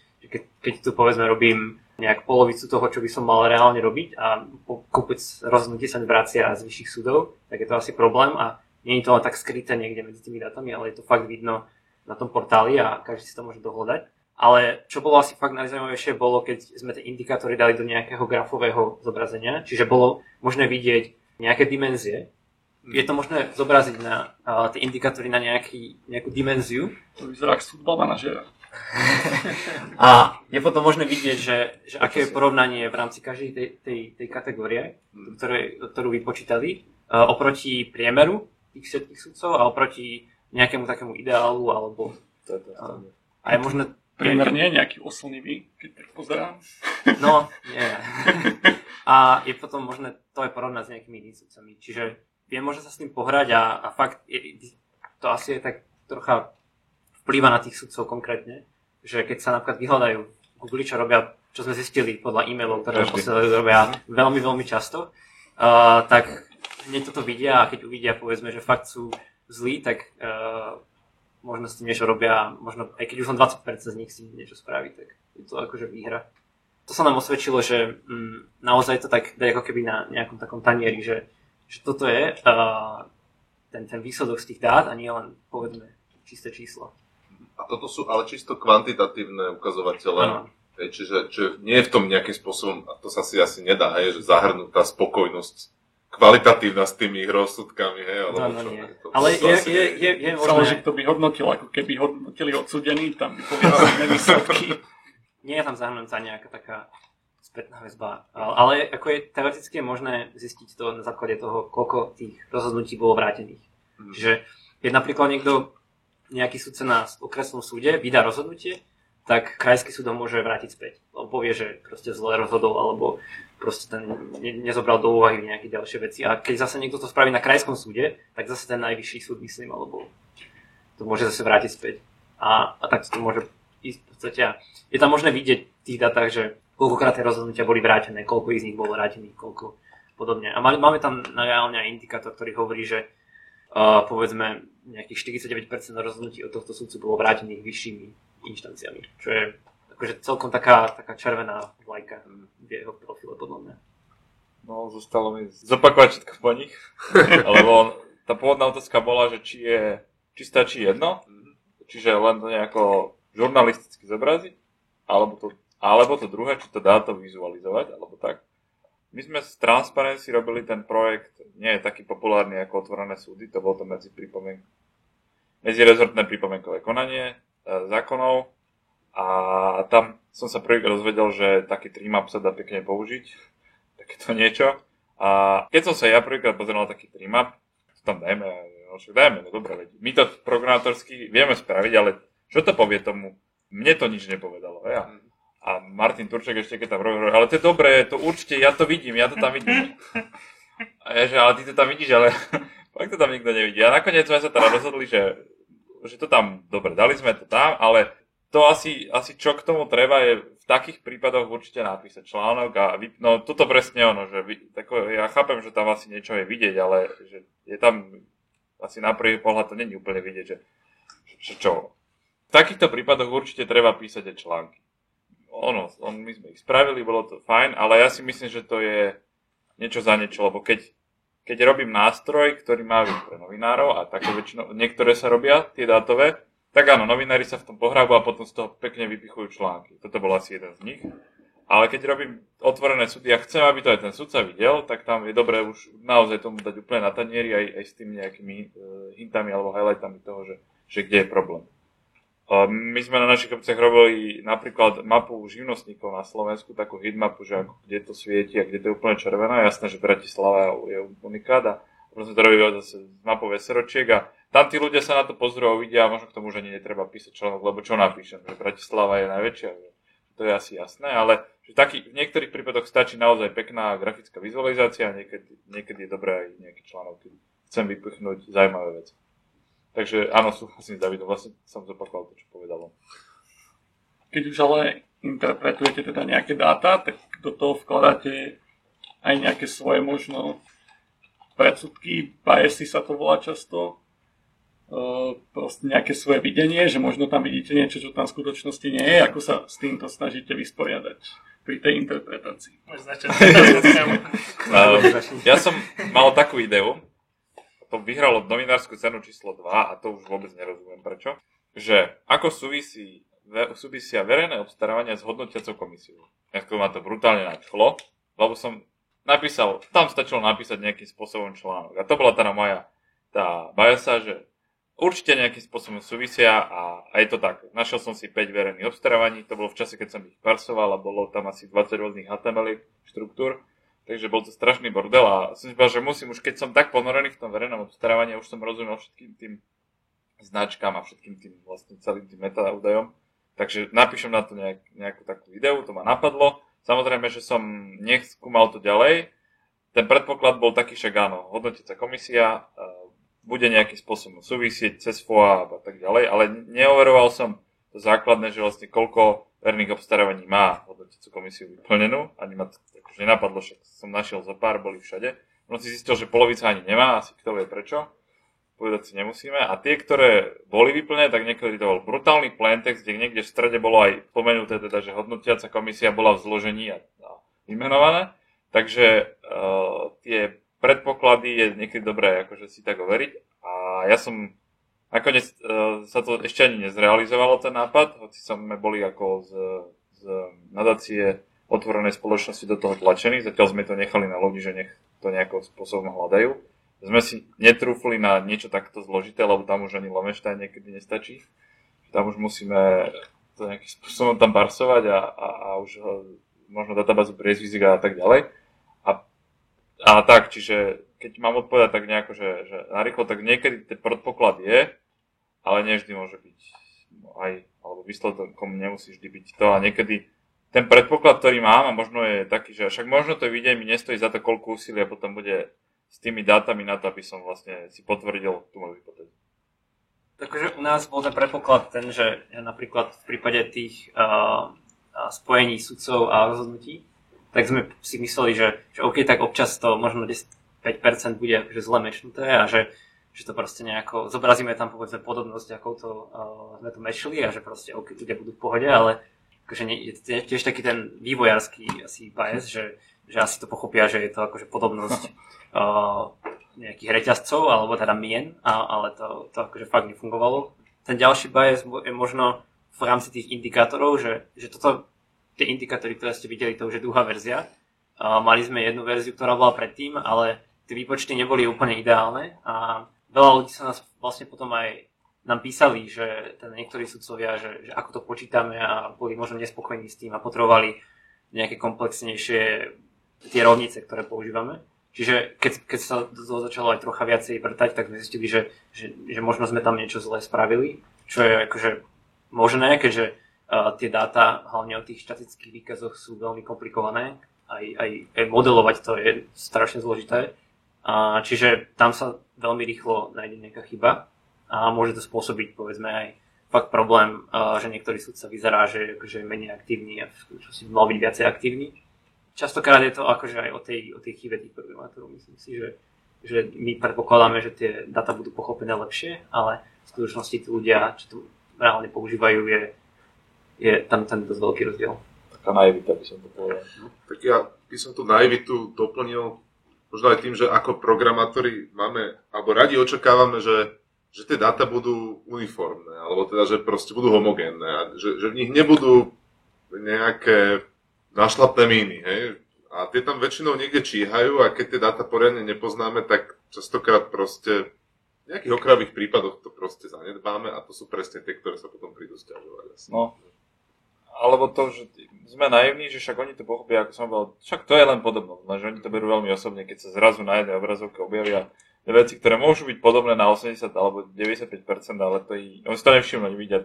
keď tu povedzme robím nejak polovicu toho, čo by som mal reálne robiť a kopec rozhodnutí sa vracia z vyšších súdov, tak je to asi problém a nie je to tak skryté niekde medzi tými dátami, ale je to fakt vidno na tom portáli a každý si to môže dohľadať. Ale čo bolo asi fakt najzaujímavejšie, bolo, keď sme tie indikátory dali do nejakého grafového zobrazenia, čiže bolo možné vidieť nejaké dimenzie. Je to možné zobraziť na tie indikátory na nejakú dimenziu. To vyzerá ako súdba manažera. A je potom možné vidieť, že aké je porovnanie v rámci každej tej kategórie, ktorú vypočítali, oproti priemeru všetkých sudcov a oproti nejakému takému ideálu, alebo a je možno... Priemer nie je nejaký oslnivý, keď tak pozerám. No, nie. A je potom možné to aj porovnať s nejakými inými sudcami. Čiže je možné sa s tým pohrať a fakt to asi je tak trocha vplýva na tých sudcov konkrétne, že keď sa napríklad vyhľadajú Google, čo robia, čo sme zistili podľa e-mailov, ktoré posielajú, robia veľmi, veľmi často, tak hneď toto vidia a keď uvidia, povedzme, že fakt sú zlí, tak možno s tým niečo robia, možno aj keď už len 20% z nich si niečo spraví, tak je to akože výhra. To sa nám osvedčilo, že naozaj to tak dá ako keby na nejakom takom tanieri, že toto je ten výsledok z tých dát a nie len, povedzme, čisté číslo. A toto sú ale čisto kvantitatívne ukazovatele. Ano. Čiže nie je v tom nejakým spôsobom, a to sa si asi nedá, že zahrnutá spokojnosť kvalitatívna s tými rozsudkami, alebo čo? Nie. To, ale je možné... Kto by hodnotil, ako keby hodnotili odsúdení, tam by povedali výsledky. Nie je tam zahrnutá nejaká taká spätná väzba. Ale ako je teoreticky možné zistiť to na základe toho, koľko tých rozhodnutí bolo vrátených. Čiže keď napríklad niekto nejaký sudca na okresnom súde vydá rozhodnutie, tak krajský súd ho môže vrátiť späť. On povie, že proste zle rozhodol, alebo proste ten nezobral do úvahy nejaké ďalšie veci. A keď zase niekto to spraví na krajskom súde, tak zase ten najvyšší súd, myslím, alebo to môže zase vrátiť späť. A tak to môže ísť v podstate. Je tam možné vidieť v tých datách, že koľkokrát tie rozhodnutia boli vrátené, koľko z nich bolo vrátených, koľko podobne. A máme tam reálne aj indikátor, ktorý hovorí, že povedzme nejakých 49% rozhodnutí od tohto súdcu bolo vrátených vyššími inštanciami. Čo je akože celkom taká červená vlajka v jeho profile podľa mňa. No, zostalo mi zopakovať všetko po nich. Lebo tá pôvodná otázka bola, že či stačí jedno, čiže len to nejako žurnalisticky zobraziť, alebo to druhé, či to dá to vizualizovať, alebo tak. My sme z Transparency robili ten projekt, nie je taký populárny ako Otvorené súdy, to bolo to medzirezortné pripomienkové konanie zákonov a tam som sa prvýkrát dozvedel, že taký trimap sa dá pekne použiť, takéto niečo. A keď som sa ja prvýkrát pozeral na taký trimap, tam dajme, no dobre, my to programátorsky vieme spraviť, ale čo to povie tomu? Mne to nič nepovedalo, ja. A Martin Turček ešte keď tam robil, ale to je dobré, to určite, ja to tam vidím. A ja, že ale ty to tam vidíš, ale fakt to tam nikto nevidí. A nakoniec sme sa teda rozhodli, že to tam, dobre, dali sme to tam, ale to asi čo k tomu treba je v takých prípadoch určite napísať článok a no toto presne ono, že ja chápem, že tam asi niečo je vidieť, ale že je tam asi na prvý pohľad to nie je úplne vidieť, že čo. V takýchto prípadoch určite treba písať aj články. My sme ich spravili, bolo to fajn, ale ja si myslím, že to je niečo za niečo, lebo keď robím nástroj, ktorý má byť pre novinárov a také väčšinou, niektoré sa robia, tie dátové, tak áno, novinári sa v tom pohrabu a potom z toho pekne vypichujú články. Toto bol asi jeden z nich. Ale keď robím Otvorené súdy a chcem, aby to aj ten sudca videl, tak tam je dobré už naozaj tomu dať úplne na tanieri aj s tými nejakými hintami alebo highlightami toho, že kde je problém. My sme na našich obciach robili napríklad mapu živnostníkov na Slovensku, takú hitmapu, že kde to svieti a kde to je úplne červené. Jasné, že Bratislava je unikát a potom sme to robili zase mapou SROčiek a tam tí ľudia sa na to pozrú a uvidia a možno k tomu už ani netreba písať článok, lebo čo napíšem, že Bratislava je najväčšia, to je asi jasné, ale že v niektorých prípadoch stačí naozaj pekná grafická vizualizácia a niekedy je dobré aj nejaký článok, keď chcem vypichnúť zaujímavé veci. Takže áno, súhlasím s Davidom, vlastne som zopakoval to, čo povedal. Keď už ale interpretujete teda nejaké dáta, tak do toho vkladáte aj nejaké svoje možno predsudky, biasy sa to volá často, proste nejaké svoje videnie, že možno tam vidíte niečo, čo tam v skutočnosti nie je, ako sa s týmto snažíte vysporiadať pri tej interpretácii. Ja som mal takú ideu, to vyhralo novinárskú cenu číslo 2 a to už vôbec nerozumiem prečo, že ako súvisia verejné obstarávania s hodnotiacou komisiou. Ako ma to brutálne nadchlo, lebo som napísal, tam stačilo napísať nejakým spôsobom článok. A to bola teda moja tá biasa, že určite nejakým spôsobom súvisia a je to tak. Našiel som si 5 verejných obstarávaní, to bolo v čase, keď som ich parsoval a bolo tam asi 20 rôznych HTML štruktúr. Takže bol to strašný bordel a som si povedal, že musím, už keď som tak ponorený v tom verejnom obstarávaní, už som rozumel všetkým tým značkám a všetkým tým vlastne celým tým metaúdajom. Takže napíšem na to nejakú takú videu, to ma napadlo. Samozrejme, že som neskúmal to ďalej. Ten predpoklad bol taký, že áno, hodnotiaca komisia bude nejakým spôsobom súvisieť cez FOA a tak ďalej, ale neoveroval som to základné, že vlastne koľko verejných obstarávaní má hodnotiacu komisiu vyplnenú, ani ma to už nenapadlo, však som našiel za pár, boli všade. On si zistil, že polovica ani nemá, asi kto vie prečo, povedať si nemusíme. A tie, ktoré boli vyplnené, tak niekedy to bol brutálny plaintext, kde niekde v strede bolo aj spomenuté, teda, že hodnotiaca komisia bola v zložení a vymenované. Takže tie predpoklady je niekedy dobré akože si tak overiť. A ja som nakoniec sa to ešte ani nezrealizovalo, ten nápad, hoci sme boli ako z nadácie Otvorenej spoločnosti do toho tlačení, zatiaľ sme to nechali na ľudí, že nech to nejakým spôsobom hľadajú. Sme si netrúfli na niečo takto zložité, lebo tam už ani Lovenstein niekedy nestačí. Tam už musíme to nejakým spôsobom tam parsovať a už možno databázu priezvisk a tak ďalej. A tak, čiže keď mám odpovedať tak nejako, že narýchlo, tak niekedy ten predpoklad je, a ale nevždy môže byť aj, alebo výsledkom nemusí vždy byť to. A niekedy ten predpoklad, ktorý mám, a možno je taký, že však možno to vidieť, mi nestojí za to, koľko úsilia potom bude s tými dátami na to, aby som vlastne si potvrdil tú moju hypotézu. Takže u nás bol ten predpoklad ten, že napríklad v prípade tých spojení sudcov a rozhodnutí, tak sme si mysleli, že OK, tak občas to možno 5% bude akože zle mečnuté a že to proste nejako, zobrazíme tam povedzme podobnosť, ako to sme to mečili a že proste OK, ľudia budú v pohode, ale akože nie, je tiež taký ten vývojársky asi bias, že asi to pochopia, že je to akože podobnosť nejakých reťazcov alebo teda mien, ale to akože fakt nefungovalo. Ten ďalší bias je možno v rámci tých indikátorov, že toto, tie indikátory, ktoré ste videli, to už je druhá verzia. Mali sme jednu verziu, ktorá bola predtým, ale tie výpočty neboli úplne ideálne a veľa ľudí sa nás vlastne potom aj nám písali, že teda niektorí sudcovia, že ako to počítame a boli možno nespokojní s tým a potrebovali nejaké komplexnejšie tie rovnice, ktoré používame. Čiže keď sa do toho začalo aj trocha viacej vrtať, tak sme zistili, že možno sme tam niečo zle spravili, čo je akože možné, keďže tie dáta, hlavne o tých štatických výkazoch, sú veľmi komplikované. Aj modelovať to je strašne zložité. Čiže tam sa veľmi rýchlo nájde nejaká chyba a môže to spôsobiť, povedzme, aj fakt problém, že niektorý sudca vyzerá, že je menej aktívny a čo si mal byť viacej aktívny. Častokrát je to akože aj o tej chybe tých programátorov. Myslím si, že my predpokladáme, že tie dáta budú pochopené lepšie, ale v skutočnosti tí ľudia, čo to reálne používajú, je tam ten dosť veľký rozdiel. Taká naivita by som to povedal. Tak ja by som tú naivitu doplnil možno aj tým, že ako programátori máme, alebo radi očakávame, že tie dáta budú uniformné, alebo teda, že proste budú homogénne a že v nich nebudú nejaké našlapné míny, hej? A tie tam väčšinou niekde číhajú a keď tie dáta poriadne nepoznáme, tak častokrát proste v nejakých okrajových prípadoch to proste zanedbáme a to sú presne tie, ktoré sa potom prídu sťažovať. No, alebo to, že sme naivní, že však oni to pochopia, ako som bol, však to je len podobno, lenže oni to berú veľmi osobne, keď sa zrazu na jednej obrazovke objavia veci, ktoré môžu byť podobné na 80 alebo 95%, ale to je, oni si to nevšimnú, nevidia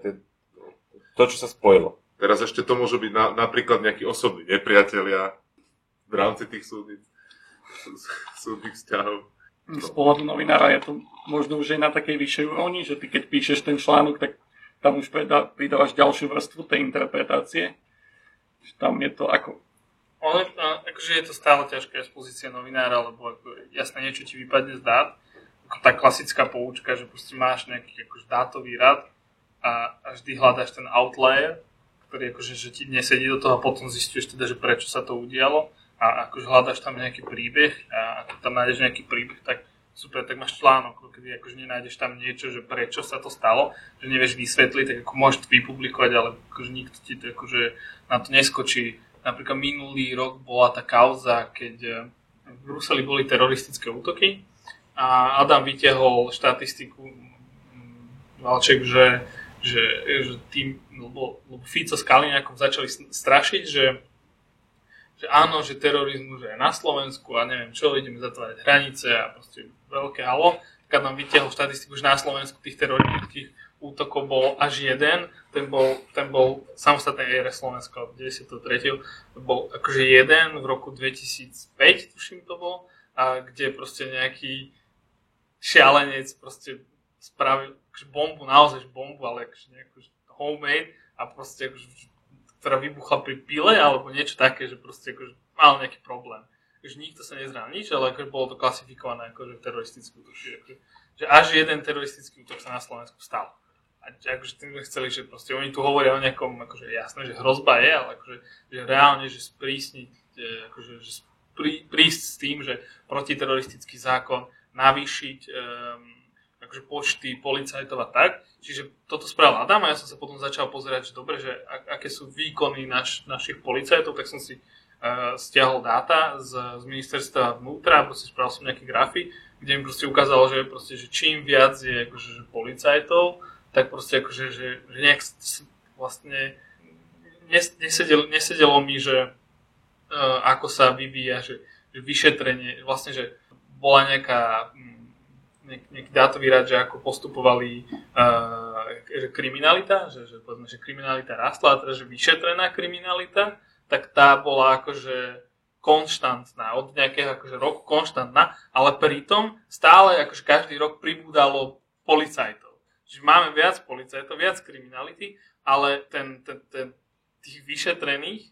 to, čo sa spojilo. Teraz ešte to môžu byť napríklad nejakí osobní nepriatelia v rámci tých súdnych vzťahov. Z pohľadu novinára je to možno už aj na takej vyššej úrovni, že ty keď píšeš ten článok, tak tam už pridávaš ďalšiu vrstvu tej interpretácie. Tam je to ako... Ono, akože je to stále ťažké z pozície novinára, lebo ako jasné niečo ti vypadne z dát. Tá klasická poučka, že proste máš nejaký akože dátový rad a vždy hľadáš ten outlier, ktorý akože, že ti nesedí do toho a potom zistíš teda, že prečo sa to udialo a akože hľadaš tam nejaký príbeh a keď tam nájdeš nejaký príbeh, tak super, tak máš článok, kedy akože nenájdeš tam niečo, že prečo sa to stalo, že nevieš vysvetliť, tak ako môžeš to vypublikovať, ale akože nikto ti to akože na to neskočí. Napríklad minulý rok bola tá kauza, keď v Bruseli boli teroristické útoky a Adam vytiahol štatistiku Valček, že tým, lebo Fico s Kaliňákom začali strašiť, že áno, že terorizmus je na Slovensku a neviem čo, ideme zatvárať hranice a proste veľké halo. Keď nám vytiahol štatistiku, že na Slovensku tých teroristických útokov bol až jeden, ten bol samostatné ére Slovenska od 93. bol akože jeden v roku 2005, tuším to bol, a kde proste nejaký šialenec proste spravil bombu, naozaj bombu, ale akože nejakú homemade a proste akože, ktorá vybuchla pri pile alebo niečo také, že proste akože mal nejaký problém. Akože nikto sa nezranil nič, ale akože bolo to klasifikované akože teroristický útok. Že až jeden teroristický útok sa na Slovensku stal. A akože tým sme chceli, že proste oni tu hovoria o nejakom, akože jasné, že hrozba je, ale akože že reálne, že sprísniť, akože že prísť s tým, že protiteroristický zákon navýšiť akože počty policajtov a tak. Čiže toto spravil Adam a ja som sa potom začal pozerať, že dobre, že aké sú výkony našich policajtov, tak som si stiahol dáta z ministerstva vnútra, proste spravil som nejaké grafy, kde mi proste ukázalo, že, proste, že čím viac je akože, že policajtov, tak proste akože, že nejak vlastne nesedelo mi, že ako sa vyvíja, že vyšetrenie, vlastne, že bola nejaká nejaký dátový rad, že ako postupovali že kriminalita, že povedzme, že kriminalita rastla, teda že vyšetrená kriminalita, tak tá bola akože konštantná, od nejakého akože roku konštantná, ale pritom stále akože každý rok pribúdalo policajtov. Čiže máme viac policajtov, viac kriminality, ale tých vyšetrených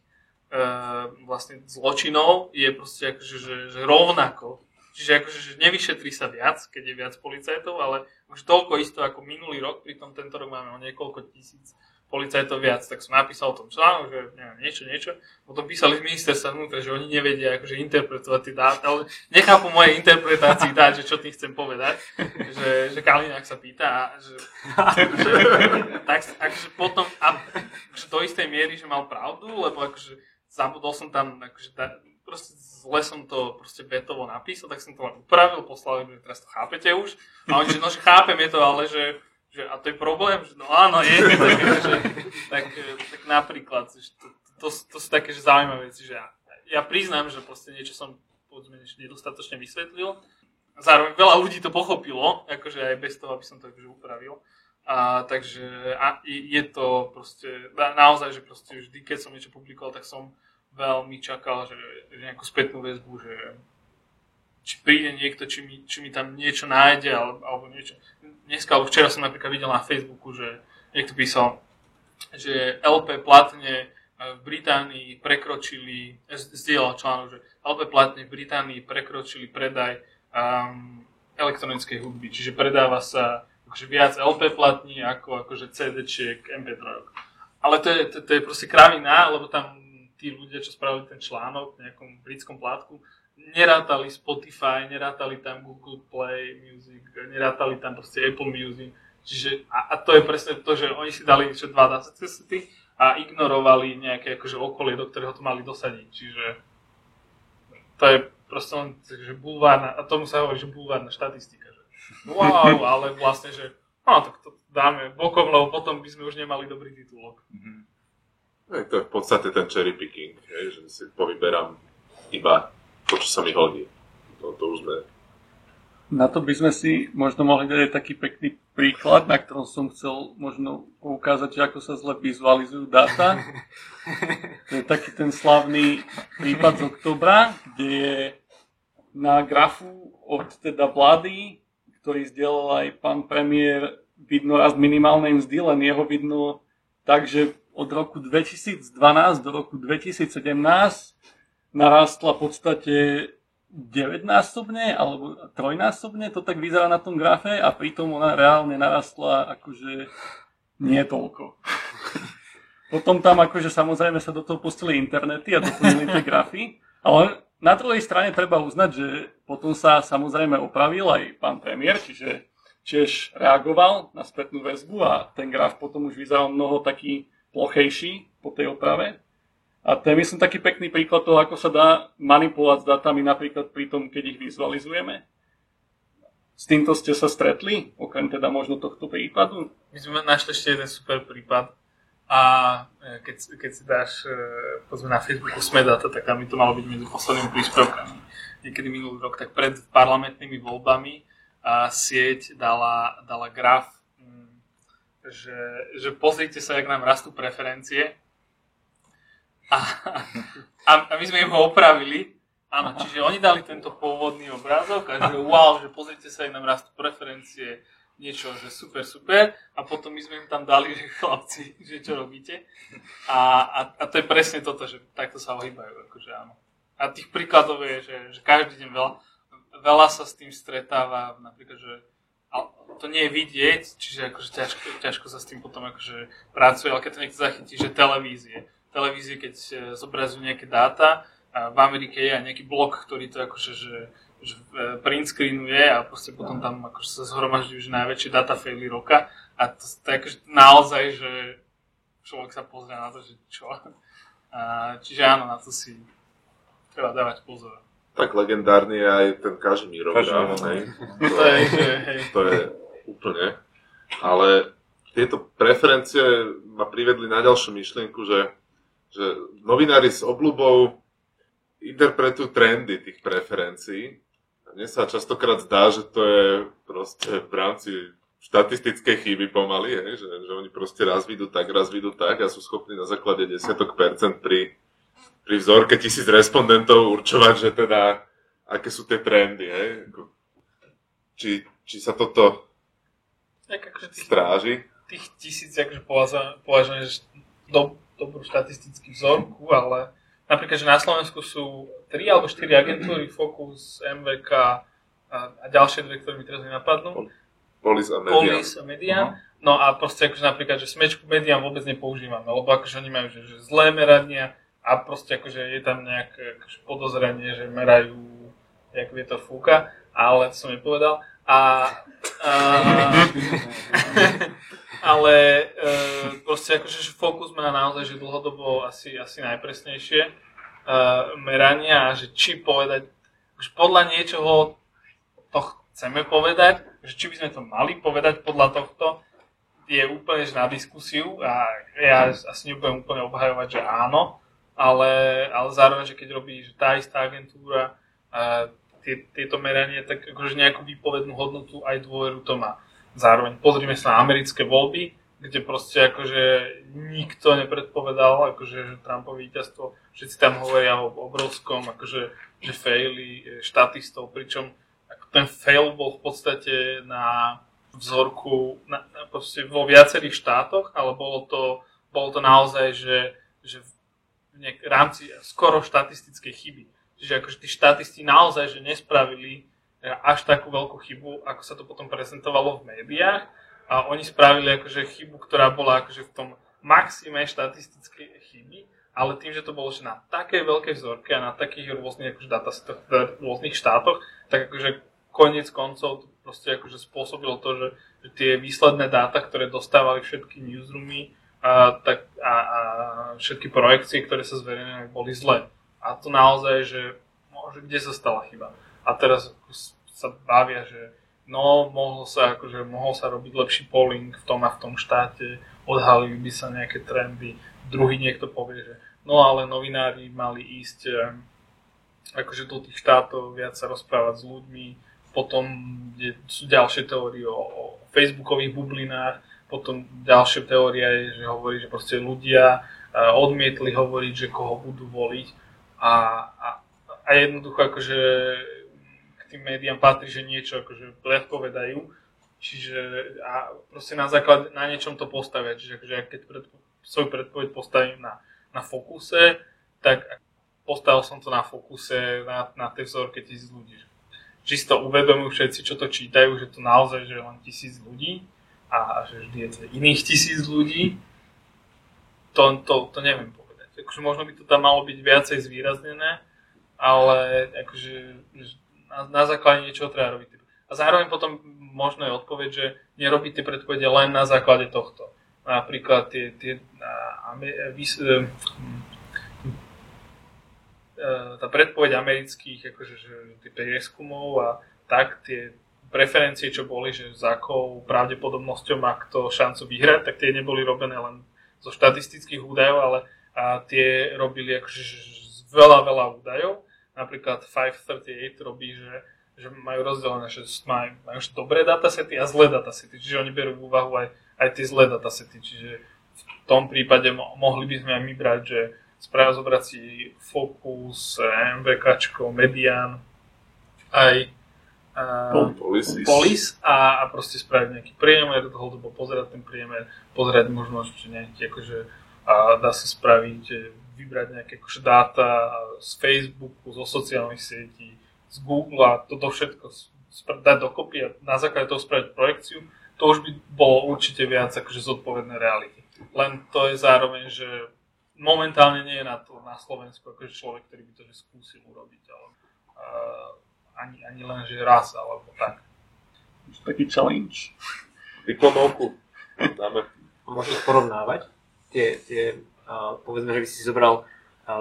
vlastne zločinov je proste akože že rovnako. Čiže akože, že nevyšetrí sa viac, keď je viac policajtov, ale už toľko isto ako minulý rok, pritom tento rok máme o niekoľko tisíc policajtov viac. Tak som napísal o tom článok, že neviem, niečo. Potom písali z ministerstva vnútra, že oni nevedia akože interpretovať tie dáta, ale nechápu moje interpretácii dát, že čo tým chcem povedať, že Kalinák sa pýta a že tak akože potom a do istej miery, že mal pravdu, lebo akože zabudol som tam akože proste zle som to proste betovo napísal, tak som to len upravil, poslal, že teraz to chápete už. A oni, že no, že chápem, je to, ale že a to je problém? Že, no áno, je to také, že tak napríklad, že to sú také, že zaujímavé veci, že ja priznám, že proste niečo som nedostatočne vysvetlil. Zároveň veľa ľudí to pochopilo, akože aj bez toho, aby som to akože upravil. A takže je to proste, naozaj, že proste vždy, keď som niečo publikoval, tak som veľmi čakal, že nejakú spätnú väzbu, že či príde niekto, či mi tam niečo nájde, alebo niečo. Dneska, alebo včera som napríklad videl na Facebooku, že niekto písal, že LP platne v Británii prekročili, zdieľal článok, že LP platne v Británii prekročili predaj elektronickej hudby, čiže predáva sa akože viac LP platní ako akože CD-čiek, MP3. Ale to je proste kravina, lebo tam tí ľudia, čo spravili ten článok v nejakom britskom plátku, nerátali Spotify, nerátali tam Google Play Music, nerátali tam proste Apple Music. Čiže, a to je presne to, že oni si dali ešte dva datasetty a ignorovali nejaké akože okolie, do ktorého to mali dosadiť. Čiže to je proste len bulvárna, a tomu sa hovorí, že bulvárna štatistika. Že wow, ale vlastne, že no, tak to dáme bokom, lebo potom by sme už nemali dobrý titulok. To je v podstate ten cherry picking, že si povyberám iba to, čo sa mi hodí. To už sme... Na to by sme si možno mohli dať aj taký pekný príklad, na ktorom som chcel možno ukázať, ako sa zle vizualizujú dáta. To je taký ten slavný prípad z októbra, kde je na grafu od teda vlády, ktorý zdieľal aj pán premiér, vidno rast minimálnej mzdy, len jeho vidno tak, že od roku 2012 do roku 2017 narastla v podstate 9-násobne alebo 3-násobne, to tak vyzerá na tom grafe a pritom ona reálne narastla akože nie toľko. Potom tam akože samozrejme sa do toho pustili internety a doplnili tie grafy, ale na druhej strane treba uznať, že potom sa samozrejme opravil aj pán premiér, čiže Češ reagoval na spätnú väzbu a ten graf potom už vyzeral mnoho taký plochejší po tej oprave. A to je, myslím, taký pekný príklad toho, ako sa dá manipulovať s dátami, napríklad pri tom, keď ich vizualizujeme. S týmto ste sa stretli, okrem teda možno tohto prípadu? My sme našli ešte jeden super prípad a keď si dáš, pozme na Facebooku Sme data, tak tam by to malo byť medzi poslednými príspevkami. Niekedy minulý rok, tak pred parlamentnými voľbami a sieť dala graf, že pozrite sa, jak nám rastú preferencie. A my sme im ho opravili. Áno, čiže oni dali tento pôvodný obrázok a že wow, že pozrite sa, jak nám rastú preferencie, niečo, že super. A potom my sme im tam dali, že chlapci, že čo robíte. A to je presne toto, že takto sa ohýbajú, akože áno. A tých príkladov je, že každý deň veľa. Veľa sa s tým stretáva, napríklad, že to nie je vidieť, čiže akože ťažko sa s tým potom akože pracuje, ale keď to niekto zachytí, že televízie, keď zobrazujú nejaké dáta, v Amerike je aj nejaký blok, ktorý to akože že print screenuje a proste potom tam akože sa zhromaždí už najväčšie data faily roka a to je akože naozaj, že človek sa pozrie na to, že čo. Čiže áno, na to si treba dávať pozor. Tak legendárny je aj ten Kažimírov graf, to je úplne, ale tieto preferencie ma privedli na ďalšiu myšlienku, že novinári s obľubou interpretujú trendy tých preferencií. A mne sa častokrát zdá, že to je proste v rámci štatistické chyby pomaly, hej, že oni proste raz vidú tak a sú schopní na základe 10% pri vzorke 1000 respondentov určovať, že teda aké sú tie trendy, hej. Či sa toto stráži. Tých 1000 akože považujem dobrú štatistický vzorku, ale napríklad, že na Slovensku sú 3 alebo 4 agentúry, Focus, MVK a ďalšie dve, ktoré mi teraz nenapadnú. Polis a Medián. Uh-huh. No a proste akože napríklad, že smečku Medián vôbec nepoužívame, lebo akože oni majú že zlé merania a proste akože je tam nejaké podozrenie, že merajú, jak vietor fúka, ale to som nepovedal. Ale proste akože Focus má naozaj že dlhodobo asi najpresnejšie merania a že či povedať, akože podľa niečoho to chceme povedať, že či by sme to mali povedať podľa tohto, je úplne že na diskusiu a ja asi nebudem úplne obhajovať, že áno, ale zároveň, že keď robí že tá istá agentúra tieto meranie, tak akože nejakú výpovednú hodnotu aj dôveru to má. Zároveň pozrime sa na americké voľby, kde proste akože nikto nepredpovedal, akože že Trumpovo víťazstvo, všetci tam hovoria o obrovskom, akože že faili štatistov, pričom ten fail bol v podstate na vzorku proste vo viacerých štátoch, ale bolo to naozaj, že v rámci skoro štatistickej chyby. Čiže akože tí štatisti naozaj že nespravili až takú veľkú chybu, ako sa to potom prezentovalo v médiách. A oni spravili akože chybu, ktorá bola akože v tom maxime štatistickej chyby, ale tým, že to bolo že na takej veľkej vzorke a na takých rôznych akože datastatoch v rôznych štátoch, tak akože koniec koncov to proste akože spôsobilo to, že tie výsledné dáta, ktoré dostávali všetky newsroomy a všetky projekcie, ktoré sa zverejnili, boli zlé. A to naozaj, že môže, kde sa stala chyba. A teraz sa bavia, že no, mohol sa robiť lepší polling v tom a v tom štáte, odhalili by sa nejaké trendy, druhý niekto povie, že no ale novinári mali ísť akože do tých štátov viac sa rozprávať s ľuďmi, potom sú ďalšie teórie o facebookových bublinách, potom ďalšia teória je, že hovorí, že proste ľudia odmietli hovoriť, že koho budú voliť a jednoducho akože k tým médiám patrí, že niečo akože predpovedajú, čiže a proste na niečom to postavia, čiže akože keď svoju predpoveď postavím na Focuse, tak postavil som to na Focuse, na tej vzorke 1000 ľudí. Čisto uvedomujú všetci, čo to čítajú, že to naozaj že len 1000 ľudí a že vždy je to iných 1000 ľudí. To neviem povedať. Akože možno by to tam malo byť viacej zvýraznené, ale akože na základe niečoho treba robiť. A zároveň potom možno je odpoveď, že nerobí tie predpovede len na základe tohto. Napríklad tá predpoveď amerických akože, že tie prieskumov a tak tie preferencie, čo boli, že s akou pravdepodobnosťou má kto šancu vyhrať, tak tie neboli robené len zo štatistických údajov, ale tie robili akože veľa údajov. Napríklad 538 robí, že majú rozdelené, že majú dobré datasety a zlé datasety, čiže oni berú v úvahu aj tie zlé datasety, čiže v tom prípade mohli by sme aj my brať, že správa zobrať si Focus, MVKčko, Medián, aj Polis a proste spraviť nejaký priemer, dlhodobo pozerať ten priemer, pozerať možnosť, že nejaký akože, dá sa spraviť, vybrať nejaké akože dáta z Facebooku, zo sociálnych sietí, z Google a toto všetko dať dokopy a na základe toho spraviť projekciu, to už by bolo určite viac akože zodpovedné reality. Len to je zároveň, že momentálne nie je na to na Slovensku akože človek, ktorý by to že skúsil urobiť, ale ani len že raz alebo tak. Taký challenge. Vyklonovku dáme. Môžeš porovnávať tie povedzme, že by si zobral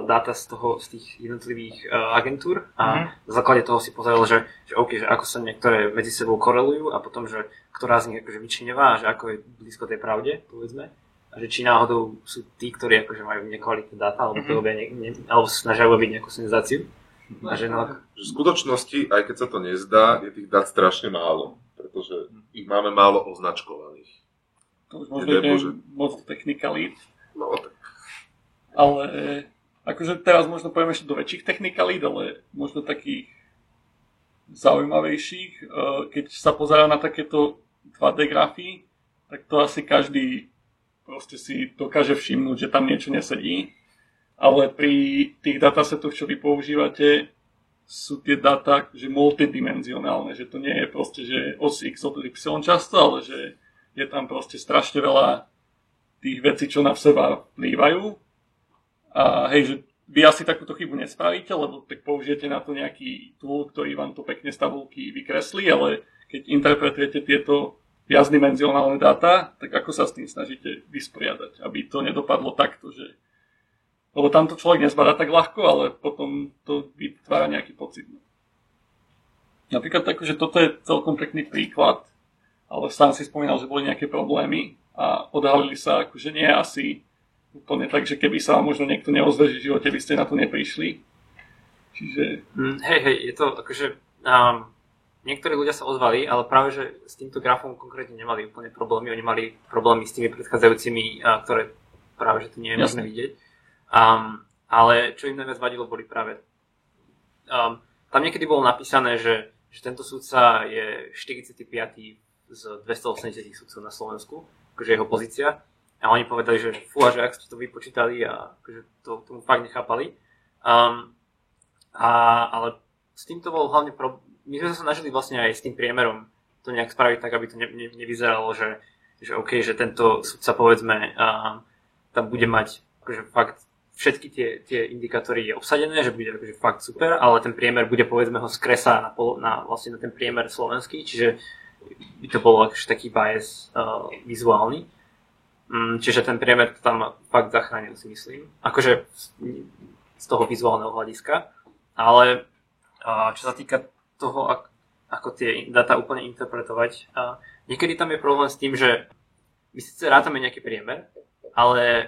dáta z tých jednotlivých agentúr a na základe toho si pozeral, že OK, že ako sa niektoré medzi sebou korelujú a potom, že ktorá z nich akože vyčinevá, že ako je blízko tej pravde, povedzme, a že či náhodou sú tí, ktorí akože majú nekvalitné dáta alebo to robia alebo snažia robiť nejakú senzáciu. V skutočnosti, aj keď sa to nezdá, je tých dát strašne málo. Preto akože ich máme málo označkovaných. To už možno technikalít. No, tak. Ale akože teraz možno povieme ešte do väčších technikalít, ale možno takých zaujímavejších. Keď sa pozerá na takéto 2D grafy, tak to asi každý proste si dokáže všimnúť, že tam niečo nesedí. Ale pri tých datasetoch, čo vy používate, sú tie dáta multidimenzionálne, že to nie je proste, že os x od y často, ale že je tam proste strašne veľa tých vecí, čo na seba vplývajú. A hej, že vy asi takúto chybu nespravíte, lebo tak použijete na to nejaký tool, ktorý vám to pekne z tabulky vykreslí, ale keď interpretujete tieto viacdimenzionálne dáta, tak ako sa s tým snažíte vysporiadať, aby to nedopadlo takto, že lebo tam to človek nezbadá tak ľahko, ale potom to vytvára nejaký pocit. Napríklad tak, že toto je celkom pekný príklad, ale sám si spomínal, že boli nejaké problémy a odhalili sa, akože nie asi úplne tak, že keby sa vám možno niekto neozve v živote, by ste na to neprišli. Čiže... Hej, je to akože... Niektorí ľudia sa ozvali, ale práve, že s týmto grafom konkrétne nemali úplne problémy. Oni mali problémy s tými predchádzajúcimi, ktoré práve, že tu nie je možné vidieť. Ale čo im najviac vadilo, boli práve... tam niekedy bolo napísané, že tento sudca je 45. z 280 sudcov na Slovensku, akože jeho pozícia. A oni povedali, že fúha, že ak ste to vypočítali a akože tomu fakt nechápali. Ale s tým to bolo hlavne... My sme sa snažili vlastne aj s tým priemerom to nejak spraviť tak, aby to nevyzeralo, že OK, že tento sudca, povedzme, tam bude mať akože fakt... Všetky tie indikátory je obsadené, že bude akože fakt super, ale ten priemer bude, povedzme, ho skresá vlastne na ten priemer slovenský, čiže by to bol akože taký bias vizuálny. Čiže ten priemer tam fakt zachránil, si myslím. Akože z toho vizuálneho hľadiska. Ale čo sa týka toho, ako tie dáta úplne interpretovať, niekedy tam je problém s tým, že my síce rátame nejaký priemer, ale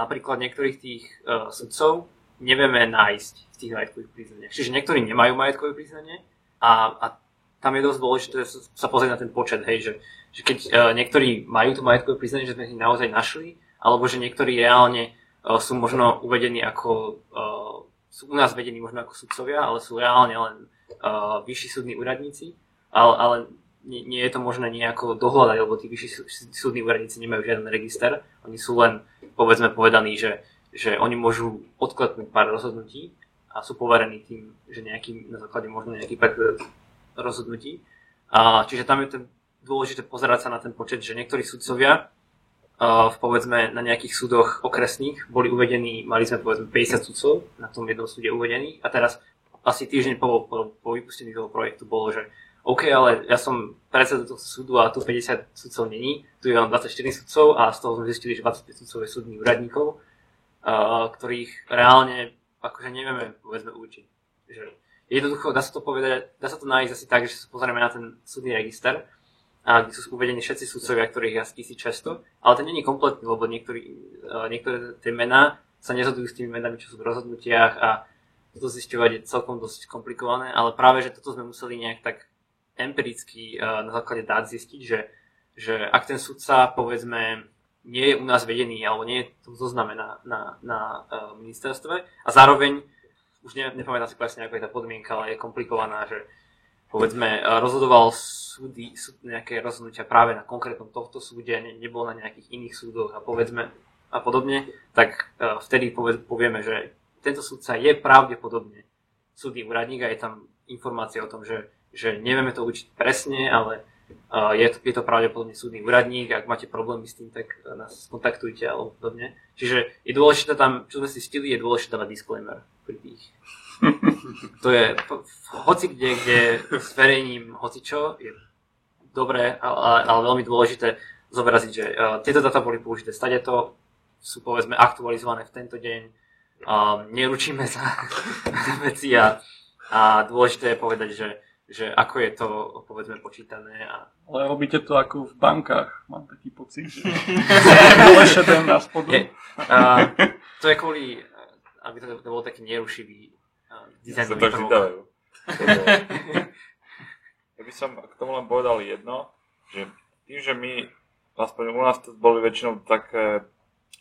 napríklad niektorých tých sudcov nevieme nájsť v tých majetkových priznaniach. Čiže niektorí nemajú majetkové priznanie a tam je dosť dôležité sa pozrieť na ten počet, hej, že keď niektorí majú to majetkové priznanie, že sme ich naozaj našli, alebo že niektorí reálne sú možno uvedení ako, sú u nás vedení možno ako sudcovia, ale sú reálne len vyšší súdni úradníci, ale nie je to možné nejako dohľadať, lebo tí vyšší súdni úradníci nemajú žiaden register. Oni sú len, povedzme, povedaní, že oni môžu odkladnúť pár rozhodnutí a sú poverení tým, že na základe možno nejakých rozhodnutí. Čiže tam je dôležité pozerať sa na ten počet, že niektorí sudcovia, povedzme, na nejakých súdoch okresných boli uvedení, mali sme, povedzme, 50 sudcov na tom jednom súde uvedených a teraz asi týždeň po vypustení toho projektu bolo, že OK, ale ja som predseda tohto súdu a tu 50 sudcov není, tu je len 24 sudcov a z toho sme zistili, že 25 sudcov je súdnych úradníkov, ktorých reálne akože nevieme, povedzme, určiť. Jednoducho, dá sa to povedať, dá sa to nájsť asi tak, že sa pozrieme na ten súdny register, kde sú uvedení všetci sudcovia, ktorých je asi 1600, ale ten není kompletný, lebo niektoré tie mená sa nezhodujú s tými menami, čo sú v rozhodnutiach a to zisťovať je celkom dosť komplikované, ale práve, že toto sme museli nejak tak empiricky na základe dát zistiť, že ak ten sudca, povedzme, nie je u nás vedený alebo nie je to zoznamená na ministerstve a zároveň, už nepamätám si presne, ako je tá podmienka, ale je komplikovaná, že povedzme, rozhodoval súd nejaké rozhodnutia práve na konkrétnom tohto súde, nebol na nejakých iných súdoch a povedzme a podobne, tak vtedy povieme, že tento sudca je pravdepodobne súdny úradník a je tam informácia o tom, že nevieme to učiť presne, ale je to pravdepodobne súdny úradník, ak máte problémy s tým, tak nás kontaktujte alebo podobne. Čiže je dôležité tam, čo sme si stili, je dôležité dať disclaimer pri tých. To je hoci kde s verejním hocičo je dobré, ale veľmi dôležité zobraziť, že tieto dáta boli použité stadeto, sú povedzme aktualizované v tento deň, neručíme sa veci a dôležité je povedať, že ako je to, povedzme, počítané. Ale robíte to ako v bankách, mám taký pocit, že bolo šedem na spodu. To je kvôli, aby to bol taký nerušivý dizajnový prvok. Ja sa tak vydávajú. by som k tomu len povedal jedno, že tým, že my, aspoň u nás to boli väčšinou také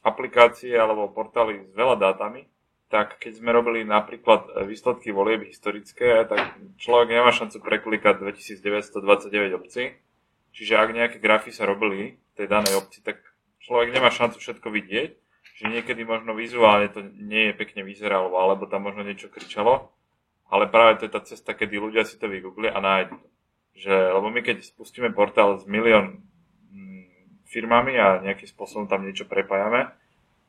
aplikácie alebo portály s veľa dátami, tak keď sme robili napríklad výsledky volieb historické, tak človek nemá šancu preklikať 2929 obcí. Čiže ak nejaké grafy sa robili v tej danej obci, tak človek nemá šancu všetko vidieť. Že niekedy možno vizuálne to nie je pekne vyzeralo, alebo tam možno niečo kričalo. Ale práve to je tá cesta, kedy ľudia si to vygooglia a nájdu. Že, lebo my keď spustíme portál s milión firmami a nejakým spôsobom tam niečo prepájame,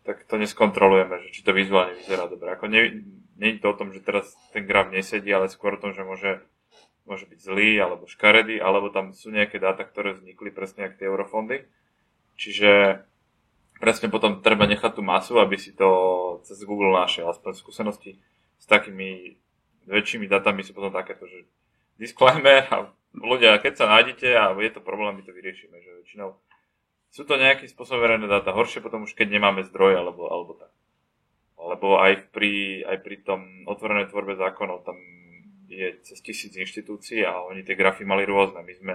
tak to neskontrolujeme, že či to vizuálne vyzerá dobre. Ako nie je to o tom, že teraz ten graf nesedí, ale skôr o tom, že môže byť zlý, alebo škaredý, alebo tam sú nejaké dáta, ktoré vznikli presne ako tie eurofondy. Čiže presne potom treba nechať tú masu, aby si to cez Google našiel. Aspoň skúsenosti s takými väčšími datami sú potom takéto, že disclaimer a ľudia, keď sa nájdete a je to problém, my to vyriešime, že väčšinou sú to nejakým spôsobom verejné dáta, horšie potom už keď nemáme zdroje alebo tak. Alebo aj pri tom otvorenej tvorbe zákonov tam je cez 1000 inštitúcií a oni tie grafy mali rôzne. My sme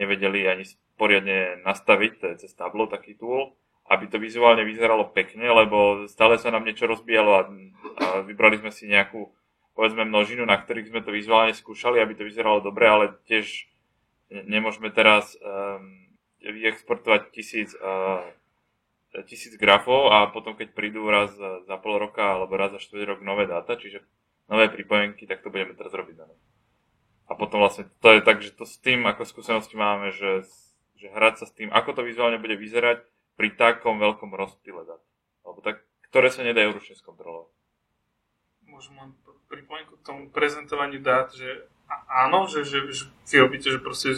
nevedeli ani poriadne nastaviť, to je cez Tableau taký tool, aby to vizuálne vyzeralo pekne, lebo stále sa nám niečo rozbíjalo a vybrali sme si nejakú, povedzme, množinu, na ktorých sme to vizuálne skúšali, aby to vyzeralo dobre, ale tiež nemôžeme teraz vyexportovať tisíc grafov a potom keď prídu raz za pol roka alebo raz za 4 rok nové dáta, čiže nové pripojenky, tak to budeme teraz robiť dané. A potom vlastne to je tak, že to s tým, ako skúsenosti máme, že hrať sa s tým, ako to vizuálne bude vyzerať pri takom veľkom rozptyle dát, alebo tak, ktoré sa nedajú ručne skontrolovať. Môžem len pripojenku k tomu prezentovaniu dát, že áno, že si robíte, že proste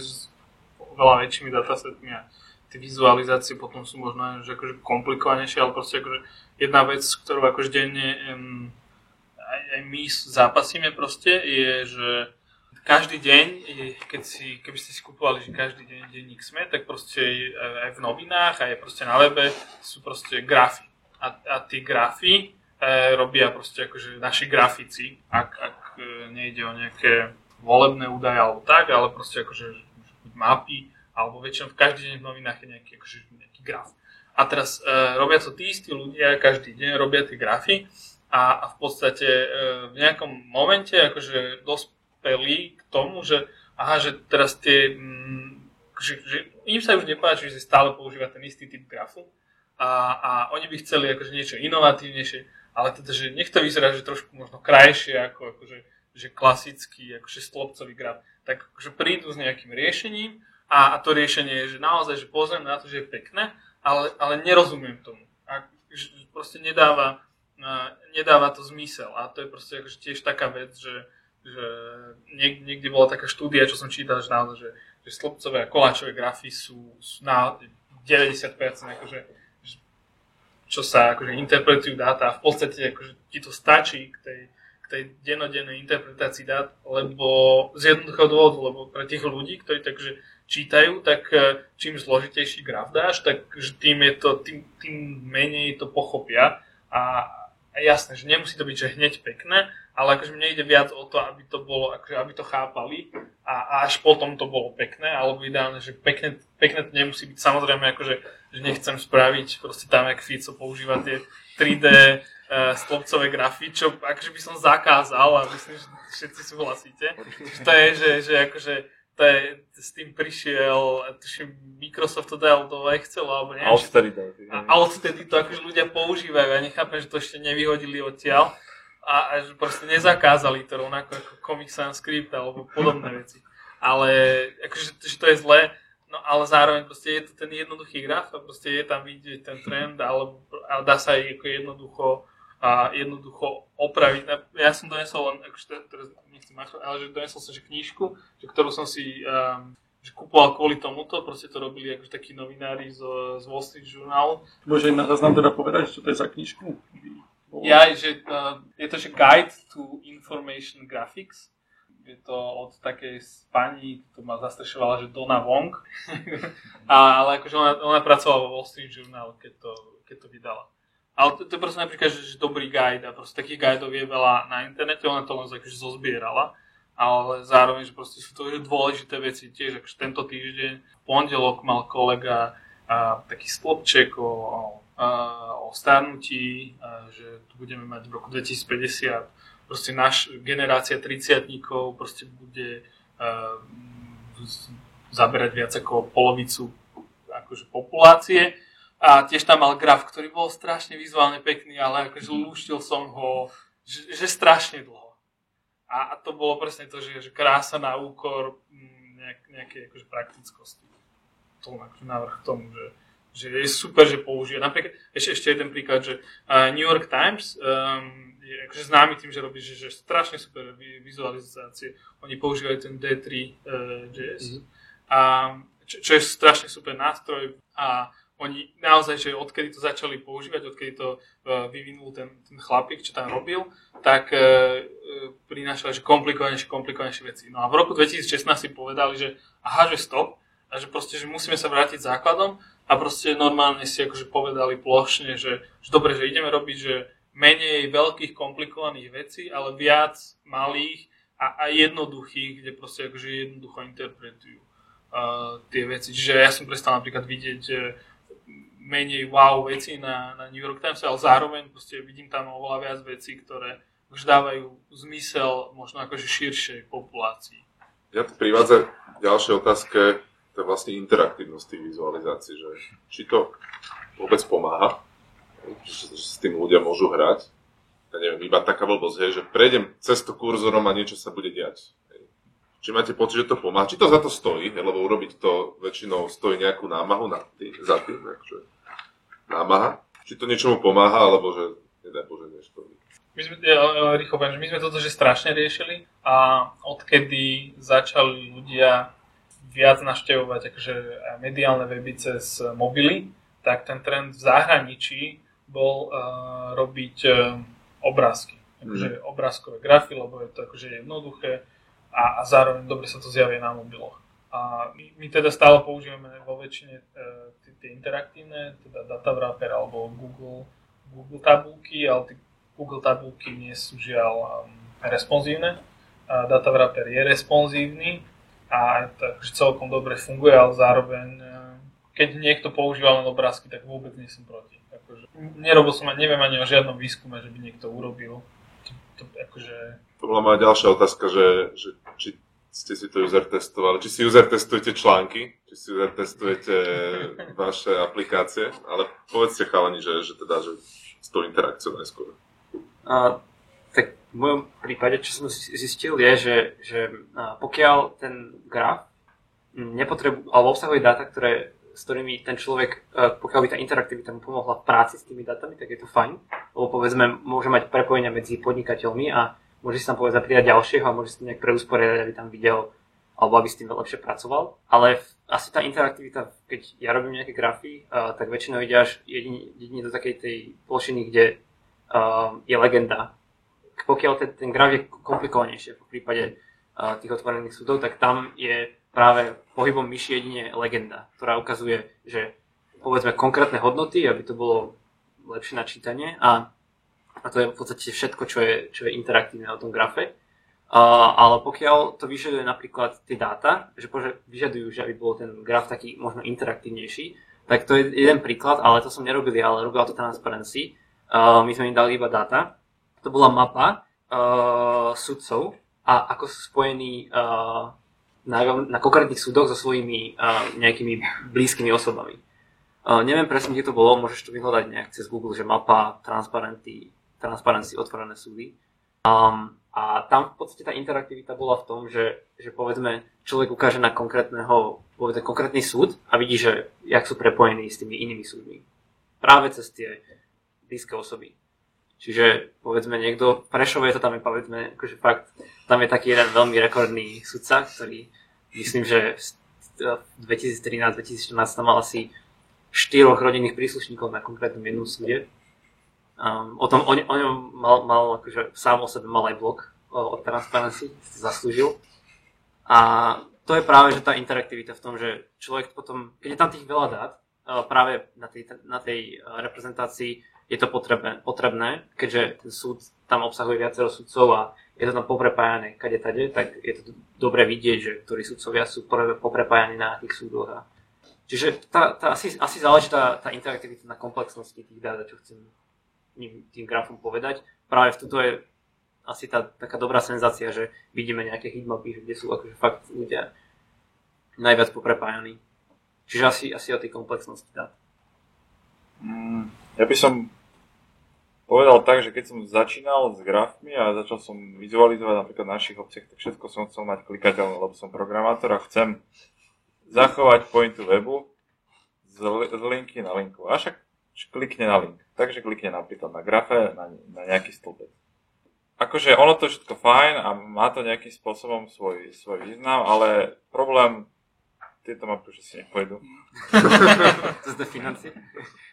veľa väčšími datasetmi a tie vizualizácie potom sú možno že akože komplikovanejšie, ale proste akože jedna vec, ktorú akože denne aj my zápasíme proste, je, že každý deň, keby ste si kúpovali, že každý deň denník Sme, tak proste aj v novinách, aj proste na webe sú proste grafy. A tie grafy robia proste akože naši grafici, ak nejde o nejaké volebné údaje alebo tak, ale proste akože mapy, alebo väčšinou v každý deň v novinách je nejaký graf. A teraz robia to tí istí ľudia, každý deň robia tie grafy a v podstate v nejakom momente akože dospeli k tomu, že aha, že teraz tie, že im sa už nepáči, že stále používa ten istý typ grafu a oni by chceli akože niečo inovatívnejšie, ale teda, že nech to vyzerá, že trošku možno krajšie ako akože že klasický akože stĺpcový graf, tak akože prídu s nejakým riešením a to riešenie je, že naozaj, že pozriem na to, že je pekné, ale nerozumiem tomu. A proste nedáva to zmysel. A to je proste akože tiež taká vec, že niekde bola taká štúdia, čo som čítal, že naozaj, že stĺpcové a koláčové grafy sú na 90% akože, čo sa akože interpretujú dáta a v podstate akože ti to stačí k tej dennodennej interpretácii dát, lebo z jednoduchého dôvodu, lebo pre tých ľudí, ktorí takže čítajú, tak čím zložitejší graf dáš, tak tým je to, tým menej to pochopia. A jasné, že nemusí to byť že hneď pekné, ale akože mne ide viac o to, aby to bolo, akože aby to chápali a až potom to bolo pekné, alebo ideálne, že pekné to nemusí byť. Samozrejme, akože, že nechcem spraviť proste tam, jak Fico používa tie 3D stĺpcové grafy, čo akože by som zakázal a myslím, že všetci súhlasíte. To je, že akože to je, s tým prišiel, tuším, Microsoft to dal do Excelu, alebo neviem. A odtedy to akože ľudia používajú a nechápem, že to ešte nevyhodili odtiaľ a že proste nezakázali to rovnako ako Comic Sans Script alebo podobné veci. Ale akože že to je zlé. No ale zároveň proste je to ten jednoduchý graf a proste je tam vidieť ten trend ale dá sa aj jednoducho opraviť. Ja som donesol len, donesol som že knižku, že ktorú som si že kúpoval kvôli tomuto, proste to robili akože takí novinári z Wall Street Journal. Môže nás nám teda povedať, čo to je za knižku? Je to že Guide to Information Graphics. Je to od takej pani, ktorú ma zastrešovala, že Donna Wong. Ale akože ona pracovala vo Wall Street Journal, keď to vydala. Ale to je proste napríklad, že dobrý guide a proste takých guideov je veľa na internete, ona to len akože zozbierala ale zároveň, že proste sú to dôležité veci tiež, akže tento týždeň, v pondelok mal kolega taký stĺpček o starnutí, že tu budeme mať v roku 2050, proste naša generácia 30-tníkov proste bude zaberať viac ako polovicu akože populácie. A tiež tam mal graf, ktorý bol strašne vizuálne pekný, ale akože lúštil som ho, že strašne dlho. A to bolo presne to, že krása na úkor nejakej akože praktickosti. To akože návrh k tomu, že je super, že použije. Napríklad, ešte jeden príklad, že New York Times je akože známy tým, že robí že strašne super vizualizácie. Oni používajú ten D3.js, čo je strašne super nástroj a oni naozaj, že odkedy to začali používať, odkedy to vyvinul ten chlapík, čo tam robil, tak prinášali že komplikovanejšie veci. No a v roku 2016 si povedali, že aha, že stop, a že proste, že musíme sa vrátiť základom a proste normálne si akože povedali plošne, že dobre, že ideme robiť, že menej veľkých komplikovaných vecí, ale viac malých a jednoduchých, kde proste akože jednoducho interpretujú tie veci. Čiže ja som prestal napríklad vidieť menej wow veci na New York Times, ale zároveň proste vidím tam oveľa viac vecí, ktoré už dávajú zmysel možno akože širšej populácii. Ja to privádza k ďalšej otázke, to je vlastne interaktívnosť tých vizualizácií, že či to vôbec pomáha, že s tým ľudia môžu hrať. Ja neviem, iba taká blbosť, hej, že prejdem cez to kurzorom a niečo sa bude diať. Či máte pocit, že to pomáha? Či to za to stojí? Lebo urobiť to väčšinou stojí nejakú námahu za tým. Námaha? Či to niečomu pomáha, alebo že nedaj Bože neškodí? My sme toto že strašne riešili a odkedy začali ľudia viac navštevovať akože mediálne weby cez mobily, tak ten trend v zahraničí bol robiť obrázky. Takže obrázkové grafy, lebo je to akože jednoduché. A zároveň dobre sa to zjavie na mobiloch. A my teda stále používame vo väčšine tie interaktívne, teda Datawrapper alebo Google tabulky, ale Google tabulky nie sú žiaľ responsívne. Datawrapper je responsívny a takže celkom dobre funguje, ale zároveň keď niekto používa len obrázky, tak vôbec nie som proti. Akože, nerobil som neviem ani o žiadnom výskume, že by niekto urobil. To bola moja ďalšia otázka, že či ste si to user testovali, či si user testujete články, či si user testujete vaše aplikácie, ale povedzte chalani, že s tou interakciou najskôr. Tak v mojom prípade, čo som zistil, je, že pokiaľ ten graf alebo obsahuje dáta, s ktorými ten človek, pokiaľ by tá interaktivita mu pomohla v práci s tými datami, tak je to fajn, lebo povedzme, môže mať prepojenia medzi podnikateľmi a môže si tam povedzme pridať ďalšieho a môže si to nejak preusporiadať, aby tam videl, alebo aby s tým lepšie pracoval. Ale asi tá interaktivita, keď ja robím nejaké grafy, tak väčšinou ide až jedine do takej tej plošiny, kde je legenda. Pokiaľ ten graf je komplikovanejšie, v prípade tých otvorených súdov, tak tam je práve pohybom myši jedine legenda, ktorá ukazuje, že povedzme konkrétne hodnoty, aby to bolo lepšie načítanie a to je v podstate všetko, čo je interaktívne na tom grafe. Ale pokiaľ to vyžaduje napríklad tie dáta, že vyžadujú, že aby bol ten graf taký možno interaktívnejší, tak to je jeden príklad, ale to som nerobil, ale robila to Transparency. My sme im dali iba dáta. To bola mapa sudcov a ako sú spojení na konkrétnych súdoch so svojimi nejakými blízkymi osobami. Neviem presne, kde to bolo, môžeš to vyhľadať nejak cez Google, že mapa, Transparency, otvorené súdy. A tam v podstate tá interaktivita bola v tom, že povedzme človek ukáže na konkrétny súd a vidí, že jak sú prepojení s tými inými súdmi. Práve cez tie blízke osoby. Čiže povedzme niekto, v Prešove to tam je povedzme, akože fakt, tam je taký jeden veľmi rekordný sudca, ktorý myslím, že v 2013-2014 tam mal asi 4 rodinných príslušníkov na konkrétnom jednom súde. O ňom mal akože sám o sebe mal aj blog od Transparency, zaslúžil. A to je práve, že tá interaktivita v tom, že človek potom, keď je tam tých veľa dát, práve na tej reprezentácii je to potrebné, keďže ten súd tam obsahuje viacero sudcov a je to tam poprepájane kadetade, tak je to dobre vidieť, že ktorí sudcovia sú poprepájani na tých súdoch. Čiže asi záleží tá interaktivita na komplexnosti tých dát, čo chcem tým grafom povedať. Práve v toto je asi tá taká dobrá senzácia, že vidíme nejaké heatmapy, kde sú akože fakt ľudia najviac poprepájaní. Čiže asi o tej komplexnosti dát. Ja by som povedal tak, že keď som začínal s grafmi a začal som vizualizovať napríklad na našich obciach, tak všetko som chcel mať klikateľné, lebo som programátor a chcem zachovať pointu webu z linky na linku. A však klikne na link. Takže klikne napríklad na grafe, na nejaký stĺpec. Akože ono to všetko fajn a má to nejakým spôsobom svoj význam, ale problém tieto mapy už si nepojdu. To je financie?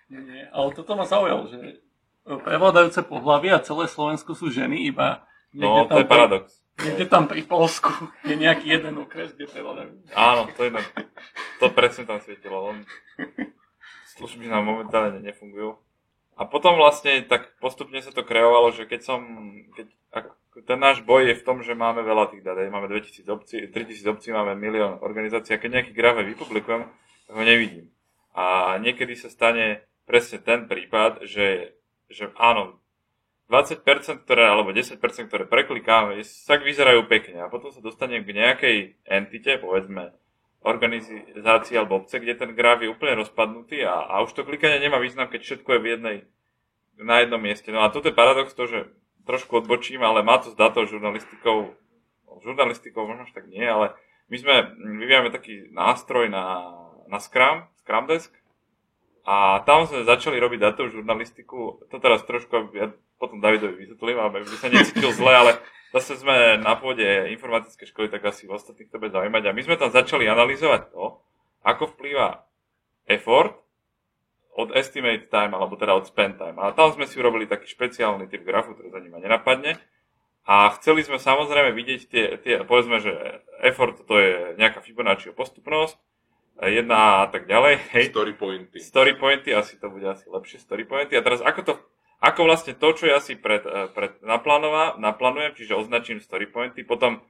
Nie, ale toto ma zaujalo, že prevládajúce pohlavia a celé Slovensko sú ženy, iba niekde tam... No, to je paradox. Niekde tam pri Polsku je nejaký jeden okres, kde prevládajú. Áno, to je jedno. To presne tam svietilo, len služby nám momentálne nefungujú. A potom vlastne tak postupne sa to kreovalo, že ten náš boj je v tom, že máme veľa tých dát, máme 2000 obcí, 3000 obcí, máme 1 000 000 organizácií a keď nejaký graf vypublikujem, ho nevidím. A niekedy sa stane presne ten prípad, že áno, 20%, ktoré, alebo 10%, ktoré preklikáme, tak vyzerajú pekne a potom sa dostanem k nejakej entite, povedzme, organizácie alebo obce, kde ten graf je úplne rozpadnutý a už to klikanie nemá význam, keď všetko je na jednom mieste. No a toto je paradox, to, že trošku odbočím, ale má to s datou žurnalistikou možno tak nie, ale my sme vyvíjame taký nástroj na Scrum Desk a tam sme začali robiť datovú žurnalistiku, to teraz trošku, ja potom Davidovi vysvetlím, aby sa necítil zle, ale zase sme na pôde informatické školy, tak asi ostatných to bude zaujímať. A my sme tam začali analyzovať to, ako vplýva effort od estimate time, alebo teda od spend time. A tam sme si urobili taký špeciálny typ grafu, ktorý za nima nenapadne. A chceli sme samozrejme vidieť tie povedzme, že effort to je nejaká Fibonacciho postupnosť, jedna a tak ďalej. Hej. Story pointy, to bude lepšie, story pointy. A teraz ako vlastne to, čo ja si naplánujem, čiže označím story pointy, potom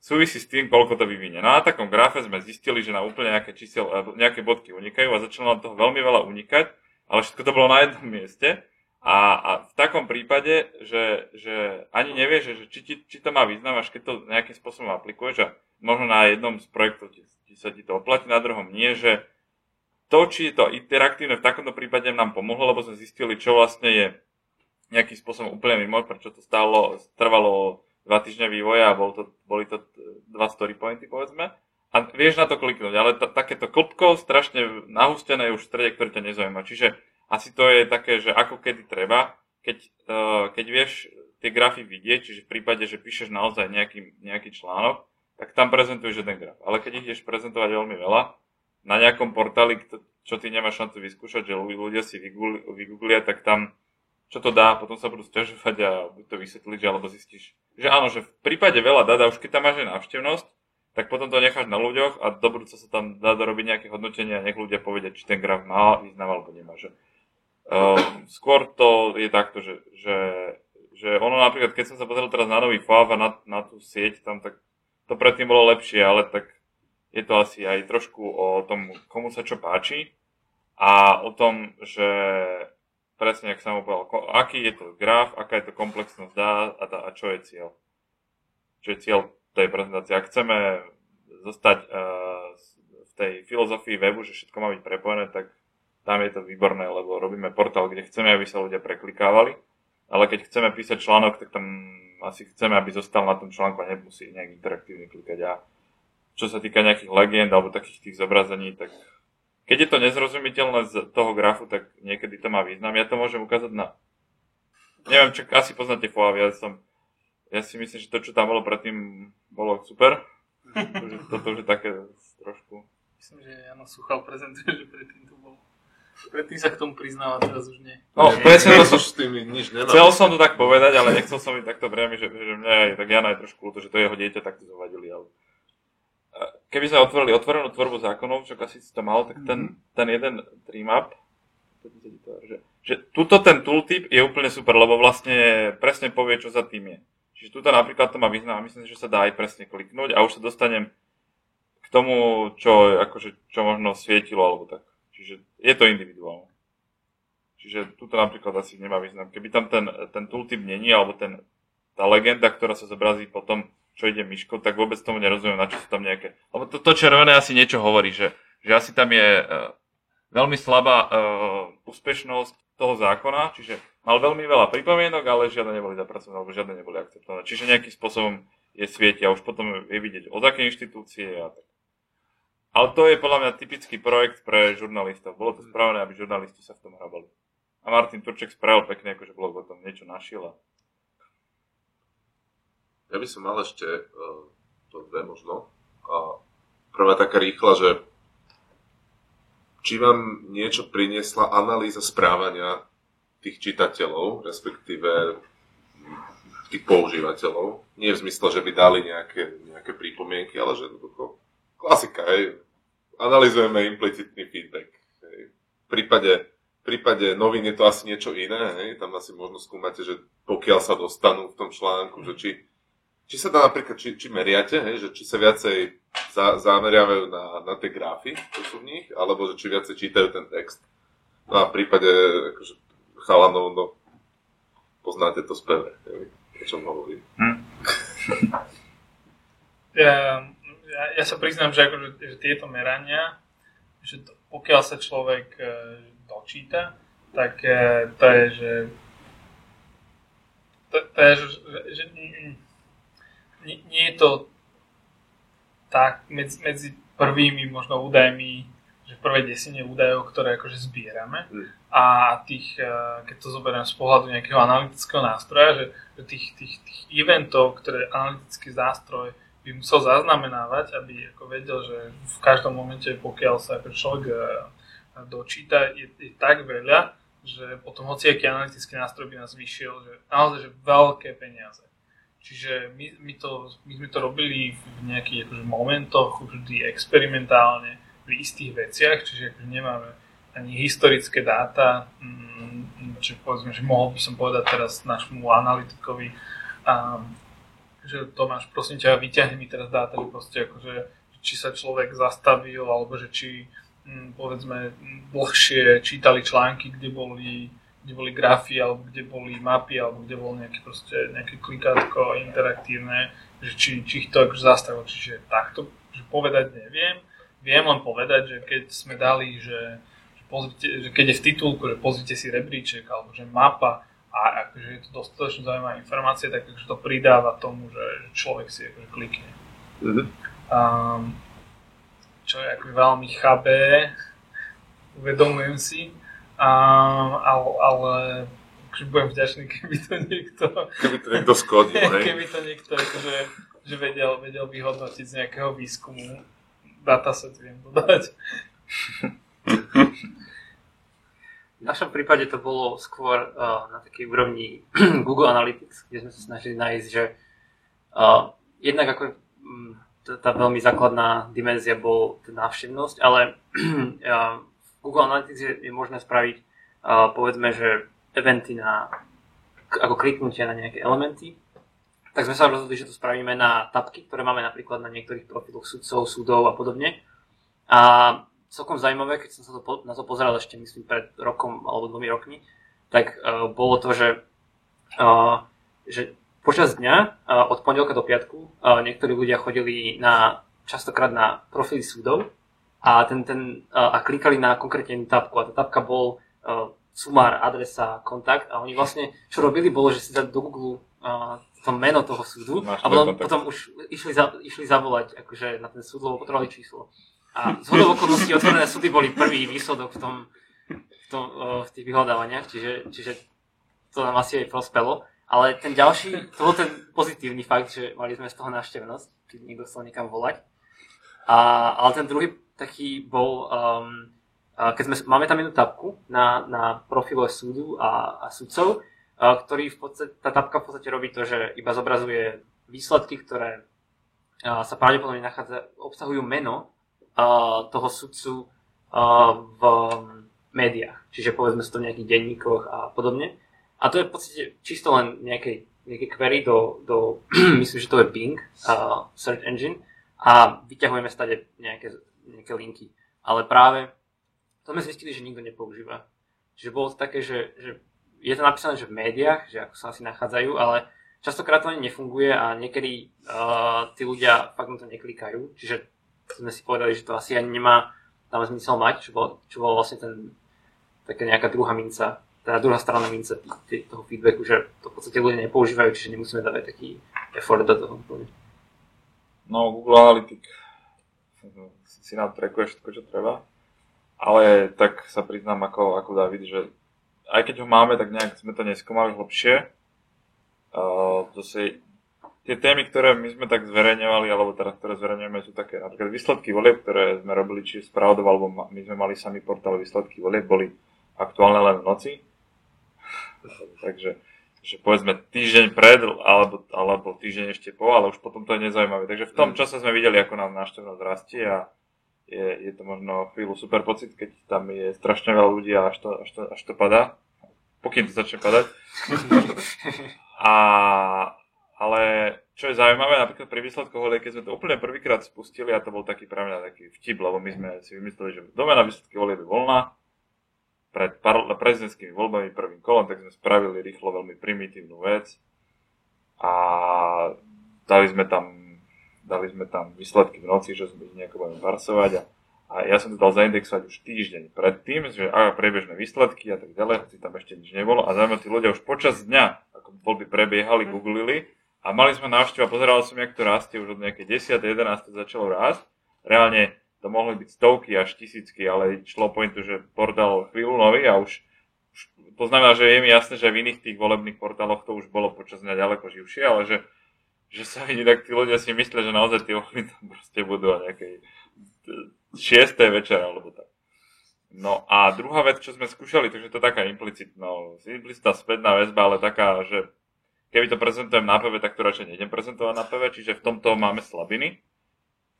súvisí s tým, koľko to vyvinie. No a na takom grafe sme zistili, že na úplne nejaké bodky unikajú a začalo nám toho veľmi veľa unikať, ale všetko to bolo na jednom mieste. A v takom prípade, že ani nevieš, že či to má význam, až keď to nejakým spôsobom aplikuješ a možno na jednom z projektov sa ti to oplatí, na druhom nie, že to, či je to interaktívne, v takomto prípade nám pomohlo, lebo sme zistili, čo vlastne je nejakým spôsobom úplne mimo, prečo to trvalo 2 týždne vývoja a boli to 2 story pointy, povedzme. A vieš na to kliknúť, ale takéto klopko strašne nahustené je už v strede, ktoré ťa nezaujíma. Čiže asi to je také, že ako kedy treba, keď vieš tie grafy vidieť, čiže v prípade, že píšeš naozaj nejaký článok, tak tam prezentuješ jeden graf. Ale keď ideš prezentovať veľmi veľa, na nejakom portáli, čo ty nemáš šancu vyskúšať, že ľudia si vygooglia, tak tam čo to dá, potom sa budú sťažovať a buď to vysvetliť, alebo zistíš, že áno, že v prípade veľa dát, už keď tam máš aj návštevnosť, tak potom to necháš na ľuďoch a do budúca sa tam dá dorobiť nejaké hodnotenie a nech ľudia povedia, či ten graf má význam alebo nemá. Že, skôr to je takto, že ono napríklad, keď som sa pozrel teraz na nový FAV a na tú sieť tam, tak to predtým bolo lepšie, ale tak je to asi aj trošku o tom, komu sa čo páči a o tom, že presne, jak Samo povedal, aký je to graf, aká je to komplexnosť dát a čo je cieľ. Čo je cieľ tej prezentácie. Ak chceme zostať v tej filozofii webu, že všetko má byť prepojené, tak tam je to výborné, lebo robíme portál, kde chceme, aby sa ľudia preklikávali, ale keď chceme písať článok, tak tam asi chceme, aby zostal na tom článku a nemusí nejak interaktívne klikať. Čo sa týka nejakých legend alebo takých tých zobrazení, tak keď je to nezrozumiteľné z toho grafu, tak niekedy to má význam. Ja to môžem ukázať na... Neviem, čo asi poznáte FOAV, ja si myslím, že to, čo tam bolo predtým, bolo super. Toto už je také trošku... Myslím, že Jano Suchal prezentuje, že predtým to bolo. Predtým sa k tomu priznal, teraz už nie. No, presne to s tým nič nedá. Chcel som to tak povedať, ale nechcel som im takto priami, že mňa tak Jana je trošku ľúto, že to jeho dieťa takto zavadili, ale... Keby sme otvorili otvorenú tvorbu zákonov, čo asi si to malo, tak ten jeden trimap, že tuto ten tooltip je úplne super, lebo vlastne presne povie, čo za tým je. Čiže tuto napríklad to má význam a myslím si, že sa dá aj presne kliknúť a už sa dostanem k tomu, čo, akože, čo možno svietilo alebo tak. Čiže je to individuálne. Čiže tuto napríklad asi nemá význam. Keby tam ten tooltip není alebo tá legenda, ktorá sa zobrazí potom, čo ide myško, tak vôbec tomu nerozumiem, na čo sú tam nejaké. Lebo to červené asi niečo hovorí, že asi tam je veľmi slabá úspešnosť toho zákona, čiže mal veľmi veľa pripomienok, ale žiadne neboli zapracované, alebo žiadne neboli akceptované. Čiže nejakým spôsobom je svietia, už potom je vidieť od aké inštitúcie a tak. Ale to je podľa mňa typický projekt pre žurnalistov. Bolo to správne, aby žurnalisti sa v tom hrabali. A Martin Turček spravil pekne, akože blog o tom niečo našiel. Ja by som mal ešte to dve možno. Prvá taká rýchla, že či vám niečo priniesla analýza správania tých čitateľov, respektíve tých používateľov. Nie v zmysle, že by dali nejaké prípomienky, ale že jednoducho klasika, hej. Analyzujeme implicitný feedback. Hej. V prípade novín je to asi niečo iné, hej. Tam asi možno skúmate, že pokiaľ sa dostanú v tom článku, že či sa dá napríklad, či meriate, hej, že či sa viacej zameriavajú na tie grafy, čo sú v nich, alebo že či viacej čítajú ten text. No a v prípade akože, chalanov, no poznáte to speve, o čom hovorím. Ja sa priznám, že, akože, že tieto merania, že to, pokiaľ sa človek dočíta, tak to je, že... To je, že nie je to tak medzi prvými možno údajmi, že v prvej desine údajov, ktoré akože zbierame a tých, keď to zoberiem z pohľadu nejakého analytického nástroja, že tých eventov, ktoré analytický nástroj by musel zaznamenávať, aby ako vedel, že v každom momente, pokiaľ sa človek dočíta, je tak veľa, že potom hociaký analytický nástroj by nás vyšiel, že naozaj že veľké peniaze. Čiže my sme to robili v nejakých akože, momentoch, vždy experimentálne, pri istých veciach, čiže akože, nemáme ani historické dáta, čiže povedzme, že mohol by som povedať teraz našemu analytikovi, že Tomáš, prosím ťa, vyťahni mi teraz dáta, že proste akože, či sa človek zastavil, alebo že či, povedzme, dlhšie čítali články, kde boli grafy, alebo kde boli mapy, alebo kde bolo nejaké klikátko interaktívne, že či ich to akože zastavilo, čiže takto že povedať neviem. Viem len povedať, že keď sme dali, že keď je v titulku, že pozrite si rebríček, alebo že mapa, a akože je to dostatočne zaujímavá informácia, tak akože to pridáva tomu, že človek si akože klikne. Čo je akože veľmi chabé, uvedomujem si, ale akože budem vďačný, keby to niekto skodil, hej? Keby to niekto akože, že vedel vyhodnotiť z nejakého výskumu. Dataset viem dodať. V našom prípade to bolo skôr na takej úrovni Google Analytics, kde sme sa snažili nájsť, že jednak ako tá veľmi základná dimenzia bola návštevnosť, ale v Google Analytics je možné spraviť povedzme, že eventy ako kliknutia na nejaké elementy. Tak sme sa rozhodli, že to spravíme na tabky, ktoré máme napríklad na niektorých profiloch sudcov, súdov a podobne. A celkom zaujímavé, keď som sa na to pozeral ešte myslím pred rokom alebo 2 rokmi, tak bolo to, že počas dňa od pondelka do piatku niektorí ľudia chodili častokrát na profily súdov a klikali na konkrétne tabku. A tá tabka bol sumár, adresa, kontakt a oni vlastne čo robili bolo, že si dali do Google to meno toho súdu a potom už išli zavolať akože na ten súd, lebo potrebovali číslo. A zhodou okolností otvorené súdy boli prvý výsledok v tých vyhľadávaniach, čiže to nám asi aj prospelo. Ale ten ďalší, to bol ten pozitívny fakt, že mali sme z toho návštevnosť, keď niekto chcel niekam volať. Ale ten druhý taký bol, máme tam jednu tabku na profile súdu a súdcov, ktorý tá tabka v podstate robí to, že iba zobrazuje výsledky, ktoré sa pravdepodobne obsahujú meno toho sudcu v médiách. Čiže povedzme si to v nejakých denníkoch a podobne. A to je v podstate čisto len nejakej nejaké query do myslím, že to je Bing, search engine, a vyťahujeme stade nejaké linky. Ale práve to sme zistili, že nikto nepoužíva. Čiže bolo to také, že je to napísané, že v médiách, že ako sa asi nachádzajú, ale častokrát to ani nefunguje a niekedy tí ľudia fakt na to neklikajú. Čiže sme si povedali, že to asi ani nemá tam zmysel mať, čo bolo vlastne taká nejaká druhá minca, teda druhá strana mince toho feedbacku, že to v podstate ľudia nepoužívajú, čiže nemusíme dávať taký effort do toho. No, Google Analytics si nám trackuje všetko, čo treba, ale tak sa priznám ako David, že aj keď ho máme, tak nejak sme to neskúmali hlbšie. Zase tie témy, ktoré my sme tak zverejňovali, alebo teraz, ktoré zverejňujeme, sú také napríklad výsledky volieb, ktoré sme robili, či Spravodov, alebo my sme mali sami portál výsledky volieb, boli aktuálne len v noci. Takže že povedzme týždeň pred, alebo týždeň ešte po, ale už potom to je nezaujímavé. Takže v tom čase sme videli, ako nám návštevnosť rastie a je to možno chvíľu super pocit, keď tam je strašne veľa ľudí a až to padá. Pokým to začne padať. Ale čo je zaujímavé, napríklad pri výsledkoch, keď sme to úplne prvýkrát spustili, a to bol taký pre mňa taký vtip, lebo my sme si vymysleli, že domena výsledky volieb je voľná, pred prezidentskými voľbami prvým kolom, tak sme spravili rýchlo veľmi primitívnu vec a dali sme tam výsledky v noci, že sme ich nejako budeme parsovať a ja som to dal zaindexovať už týždeň predtým, že priebežné výsledky a tak ďalej, hoci tam ešte nič nebolo a zaujímavé, tí ľudia už počas dňa, ako voľby prebiehali, googlili a mali sme návštevu a pozeral som, jak to rastie, už od nejakej 10. 11. začalo rásť, reálne to mohli byť stovky až tisícky, ale šlo pointu, že portál chvíľu nový a už to znamená, že je mi jasné, že v iných tých volebných portáloch to už bolo počas dňa ďaleko živšie, ale že sa vidí, tak tí ľudia si myslia, že naozaj tie voľby tam proste budú a nejakej 6. večera alebo tak. No a druhá vec, čo sme skúšali, takže to je taká implicitná spätná väzba, ale taká, že keby to prezentujem na PV, tak to radšej nejdem prezentovať na PV, čiže v tomto máme slabiny.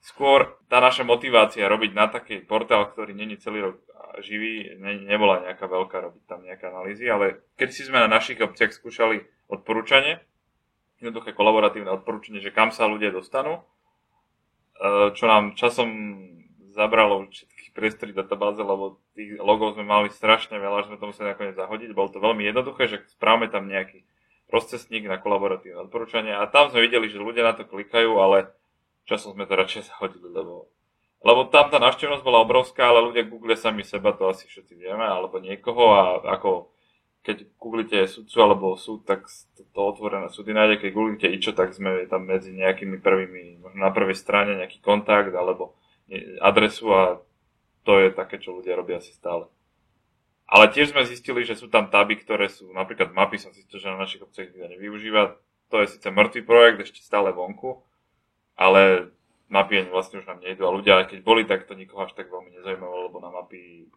Skôr tá naša motivácia robiť na taký portál, ktorý není celý rok živý, nebola nejaká veľká, robiť tam nejaké analýzy, ale keď si sme na našich obciach skúšali odporúčanie, jednoduché kolaboratívne odporúčanie, že kam sa ľudia dostanú, čo nám časom zabralo všetkých priestory databáze, lebo tých logov sme mali strašne veľa, že sme to museli nakoniec zahodiť, bolo to veľmi jednoduché, že správame tam nejaký procesník na kolaboratívne odporúčanie a tam sme videli, že ľudia na to klikajú, ale časom sme to radšej zahodili, lebo tam tá návštevnosť bola obrovská, ale ľudia googlia sami seba, to asi všetci vieme, alebo niekoho a ako keď googlite sudcu alebo súd, tak to Otvorené súdy nájde, keď googlite ičo, tak sme tam medzi nejakými prvými, možno na prvej strane nejaký kontakt alebo adresu a to je také, čo ľudia robia asi stále. Ale tiež sme zistili, že sú tam taby, ktoré sú, napríklad mapy som zistil, že na našich obciach nikto nevyužíva, to je síce mŕtvý projekt, ešte stále vonku, ale mapy vlastne už nám nejdu a ľudia, keď boli, tak to nikoho až tak veľmi nezaujímalo, lebo na mapy,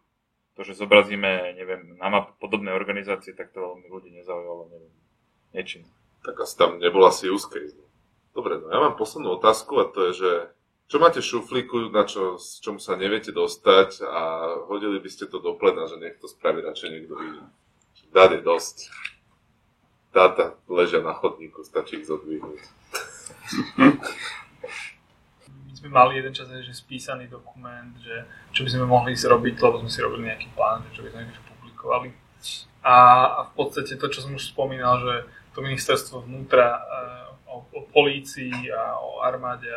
to, že zobrazíme, neviem, na mapy podobné organizácie, tak to veľmi ľudí nezaujímalo, neviem, niečím. Tak asi tam nebola si use case. Dobre, no ja mám poslednú otázku a to je, že čo máte v šuflíku, na čo, s čomu sa neviete dostať a hodili by ste to do plena, že niekto spraví radšej niekto iný. Dát je dosť. Dáta ležia na chodníku, stačí ich zodvihnúť. My sme mali jeden čas, že spísaný dokument, že čo by sme mohli zrobiť, lebo sme si robili nejaký plán, že čo by sme niečo publikovali. A v podstate to, čo som už spomínal, že to ministerstvo vnútra o polícii a o armáde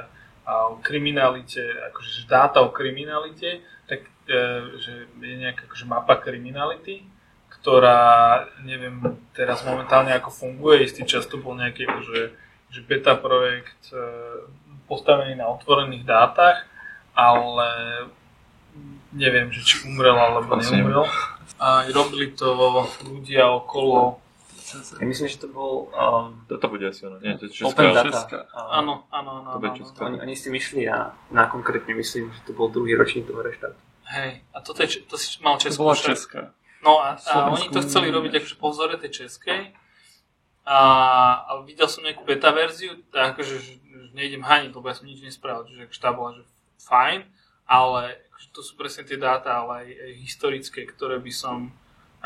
a o kriminalite, akože dáta o kriminalite, tak že je nejaká akože mapa kriminality, ktorá, neviem, teraz momentálne ako funguje, istý čas to bol nejaký že beta projekt postavený na otvorených dátach, ale neviem, že či umrel alebo neumrel. A robili to ľudia okolo... Ja myslím, že to bol... Toto bude asi ono, nie? To je Česká. Áno. Oni si myslí a na konkrétne myslím, že to bol druhý ročník toho reštátu. Hej, a to si mal Českú. To bola Česká. No a oni to chceli robiť akože po vzore tej Českej. A videl som nejakú beta verziu, tak akože nejdem haniť, lebo ja som nič nespravil, čiže tá bola, že fajn, ale akože to sú presne tie dáta, ale aj historické, ktoré by som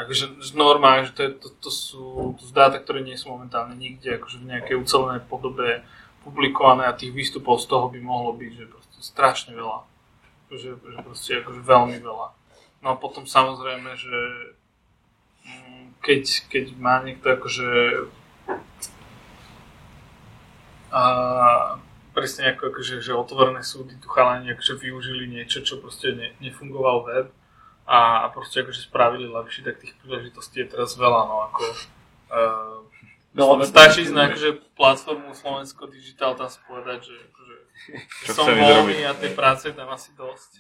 akože normálne, že to sú dáta, ktoré nie sú momentálne nikde, akože v nejakej ucelenej podobe publikované a tých výstupov z toho by mohlo byť, že proste strašne veľa. Že proste akože veľmi veľa. No a potom samozrejme, že keď má niekto akože presne ako akože, že otvorené súdy tu chalani akože využili niečo, čo proste nefungoval web a proste akože spravili lepšie, tak tých príležitostí je teraz veľa, no ako stačí ísť na akože platformu Slovensko Digital, tam si povedať, že akože, som voľný a tej práce tam asi dosť.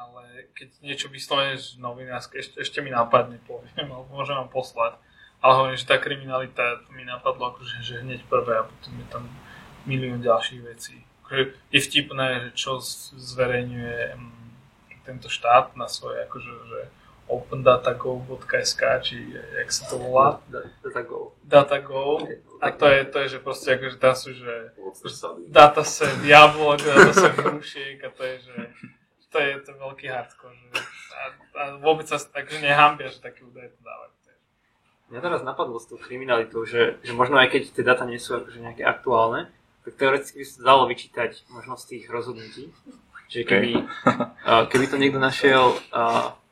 Ale keď niečo vyslovene z novinárske, ešte mi napadne, poviem, alebo môžem vám poslať. Ale hovorím, že tá kriminalita mi napadla akože, že hneď prvé a potom je tam milión ďalších vecí. Akože je vtipné, že čo zverejňuje tento štát na svoje akože, že open data.go.sk, či jak sa to volá? Data.go. A to je že proste akože tam sú, že dataset jablok, dataset hrušiek a to je, že to je veľký hardcore. A vôbec sa takže nehambia, že taký údaj to dávajú. Mňa teraz napadlo s tou kriminalitou, že možno aj keď tie dáta nie sú akože nejaké aktuálne, tak teoreticky by sa dalo vyčítať možnosť tých rozhodnutí. Že keby to niekto našiel...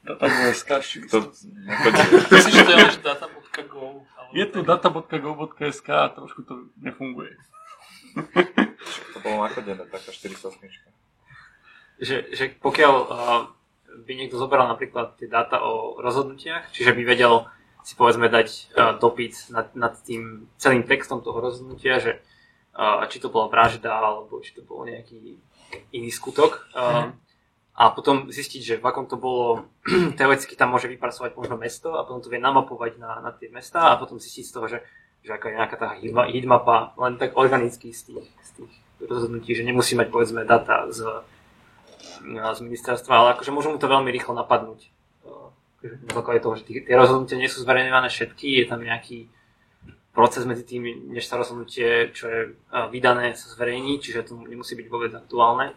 Data.sk, myslím, že to je len data.go. Je to data.go.sk a trošku to nefunguje. To bolo nachodené, taká 408. Že pokiaľ by niekto zoberal napríklad tie dáta o rozhodnutiach, čiže by vedel si povedzme dať dopyt nad tým celým textom toho rozhodnutia, že či to bola vražda, alebo či to bol nejaký iný skutok. A potom zistiť, že v akom to bolo, teoreticky tam môže vypracovať možno mesto a potom to vie namapovať na tie mestá a potom zistiť z toho, že aká je nejaká tá hitmapa, len tak organicky z tých rozhodnutí, že nemusí mať povedzme data z ministerstva, ale akože môžu mu to veľmi rýchlo napadnúť. Základe toho, že tie rozhodnutia nie sú zverejňované všetky, je tam nejaký proces medzi tým, než sa rozhodnutie, čo je vydané, sa zverejní, čiže to nemusí byť vôbec aktuálne.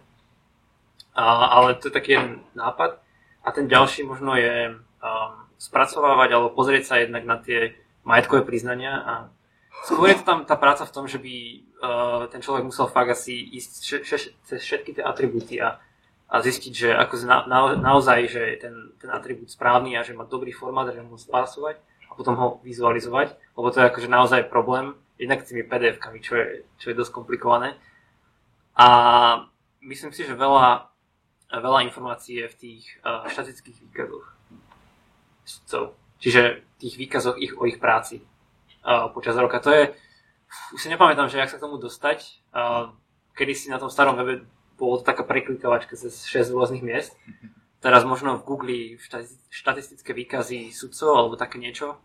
Ale to je taký jeden nápad. A ten ďalší možno je spracovávať alebo pozrieť sa jednak na tie majetkové priznania. A skôr je to tam tá práca v tom, že by ten človek musel fakt asi ísť cez všetky tie atribúty a zistiť, že ako naozaj, že je ten atribút správny a že má dobrý formát, že ho môžem spásovať a potom ho vizualizovať, lebo to je akože naozaj problém, jednak s tými PDF-kami, čo je dosť komplikované. A myslím si, že veľa informácií je v tých štatických výkazoch. Čiže v tých výkazoch o ich práci počas roka. To je, už si nepamätám, že jak sa k tomu dostať. Kedysi na tom starom webe bolo to taká preklikavačka z 6 rôznych miest. Teraz možno v Google štatistické výkazy sudcov alebo také niečo.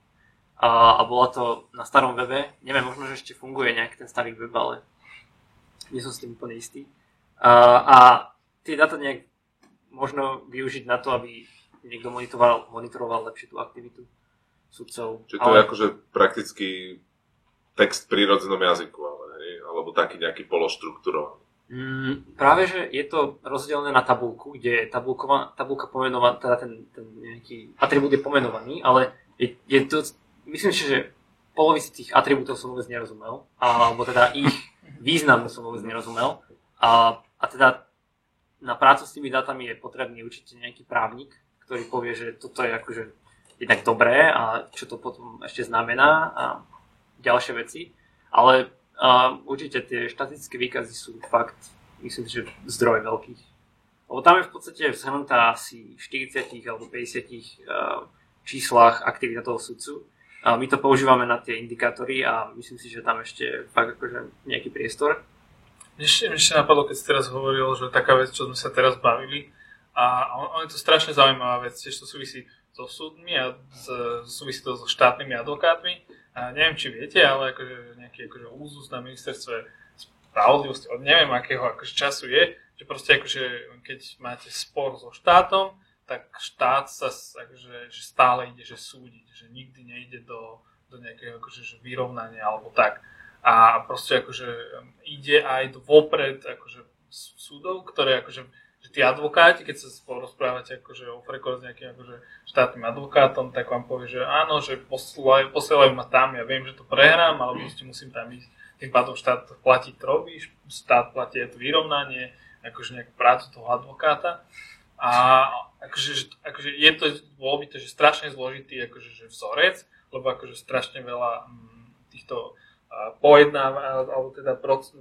A bola to na starom webe. Neviem, možno, že ešte funguje nejak ten starý web, ale nie som s tým úplne istý. A tie dáta nejak možno využiť na to, aby niekto monitoroval lepšie tú aktivitu sudcov. Čiže to je akože prakticky text v prírodzenom jazyku, alebo taký nejaký pološtruktúrovaný. Práve, že je to rozdelené na tabulku, kde je tabulka pomenovaná, teda ten nejaký atribút je pomenovaný, ale je to, myslím si, že polovici tých atribútov som vôbec nerozumel, alebo teda ich význam som vôbec nerozumel. A teda na prácu s tými dátami je potrebný určite nejaký právnik, ktorý povie, že toto je akože jednak dobré a čo to potom ešte znamená a ďalšie veci, ale určite tie štatistické výkazy sú fakt, myslím, že zdroj veľkých. Lebo tam je v podstate zhrnutá asi v 40 alebo 50 číslach aktivita toho sudcu. My to používame na tie indikátory a myslím si, že tam ešte fakt akože nejaký priestor. Mne ešte napadlo, keď si teraz hovoril, že taká vec, čo sme sa teraz bavili a on je to strašne zaujímavá vec, tiež to súvisí so súdmi a súvisí to so štátnymi advokátmi. A neviem, či viete, ale akože nejaký akože úzus na ministerstve spravodlivosti, neviem akého akože času je, že proste akože keď máte spor so štátom, tak štát sa akože, že stále ide že súdiť, že nikdy nejde do nejakého akože, že vyrovnania alebo tak. A proste akože ide aj vopred akože súdov, ktoré akože že tí advokáti, keď sa porozprávate akože o freku s nejakým akože štátnym advokátom, tak vám povie, že áno, že posielajú ma tam, ja viem, že to prehrám, ale musím tam ísť. Tým pádom štát platí troby, štát platí to vyrovnanie, akože nejakú prácu toho advokáta. A akože je to, bolo by to, že strašne zložitý akože, že vzorec, lebo akože strašne veľa týchto pojednávaní alebo teda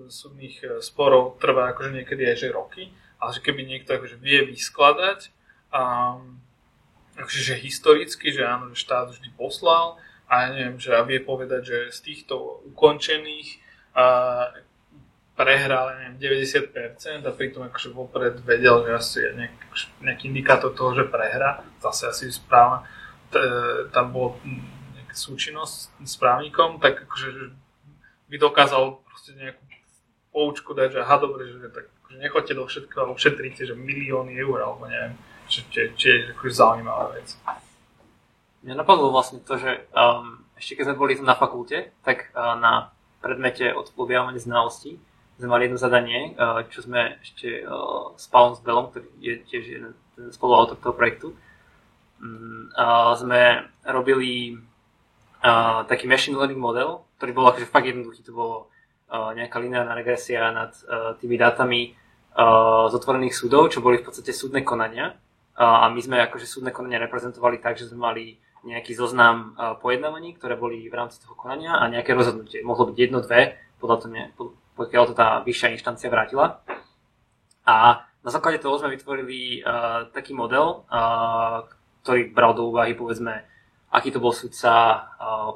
súdnych sporov trvá akože niekedy aj že roky, ale že keby niekto akože vie vyskladať, akože že historicky, že áno, že štát vždy poslal a ja neviem, že vie povedať, že z týchto ukončených prehral, neviem, 90% a pritom akože vopred vedel, že asi je nejaký indikátor toho, že prehra, zase asi správna, tam bola nejaká súčinnosť s právnikom, tak akože by dokázal proste nejakú poučku dať, že aha, dobre, že tak akože nechoďte do všetkého, alebo šetríte, že milióny eur, alebo neviem, či je akože zaujímavá vec. Mňa napadlo vlastne to, že ešte keď sme boli na fakulte, tak na predmete od objavovania znalostí sme mali jedno zadanie, čo sme ešte s Pálom Zbelom, ktorý je tiež jeden spoluautor toho projektu, sme robili taký machine learning model, ktorý bol akože fakt jednoduchý, to bolo nejaká lineárna regresia nad tými dátami z otvorených súdov, čo boli v podstate súdne konania. A my sme akože súdne konania reprezentovali tak, že sme mali nejaký zoznam pojednávaní, ktoré boli v rámci toho konania a nejaké rozhodnutie. Mohlo byť jedno, dve, pokiaľ to tá vyššia inštancia vrátila. A na základe toho sme vytvorili taký model, ktorý bral do úvahy, povedzme, aký to bol sudca,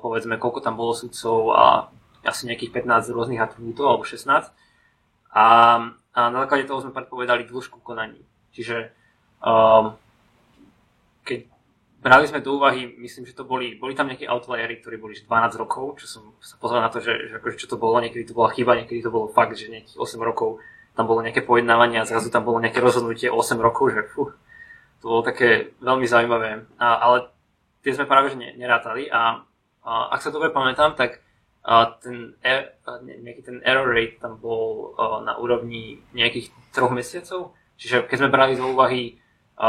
povedzme, koľko tam bolo sudcov a asi nejakých 15 rôznych atribútov, alebo 16. A na základe toho sme predpovedali dĺžku konaní. Čiže keď brali sme do úvahy, myslím, že to boli tam nejaké outliery, ktorí boli 12 rokov, čo som sa pozrel na to, že akože čo to bolo, niekedy to bola chyba, niekedy to bolo fakt, že nejakých 8 rokov tam bolo nejaké pojednávanie a zrazu tam bolo nejaké rozhodnutie 8 rokov, že fuh, to bolo také veľmi zaujímavé, ale tie sme práve že nerátali a ak sa dobre pamätám, tak ten error rate tam bol na úrovni nejakých 3 mesiacov, čiže keď sme brali do úvahy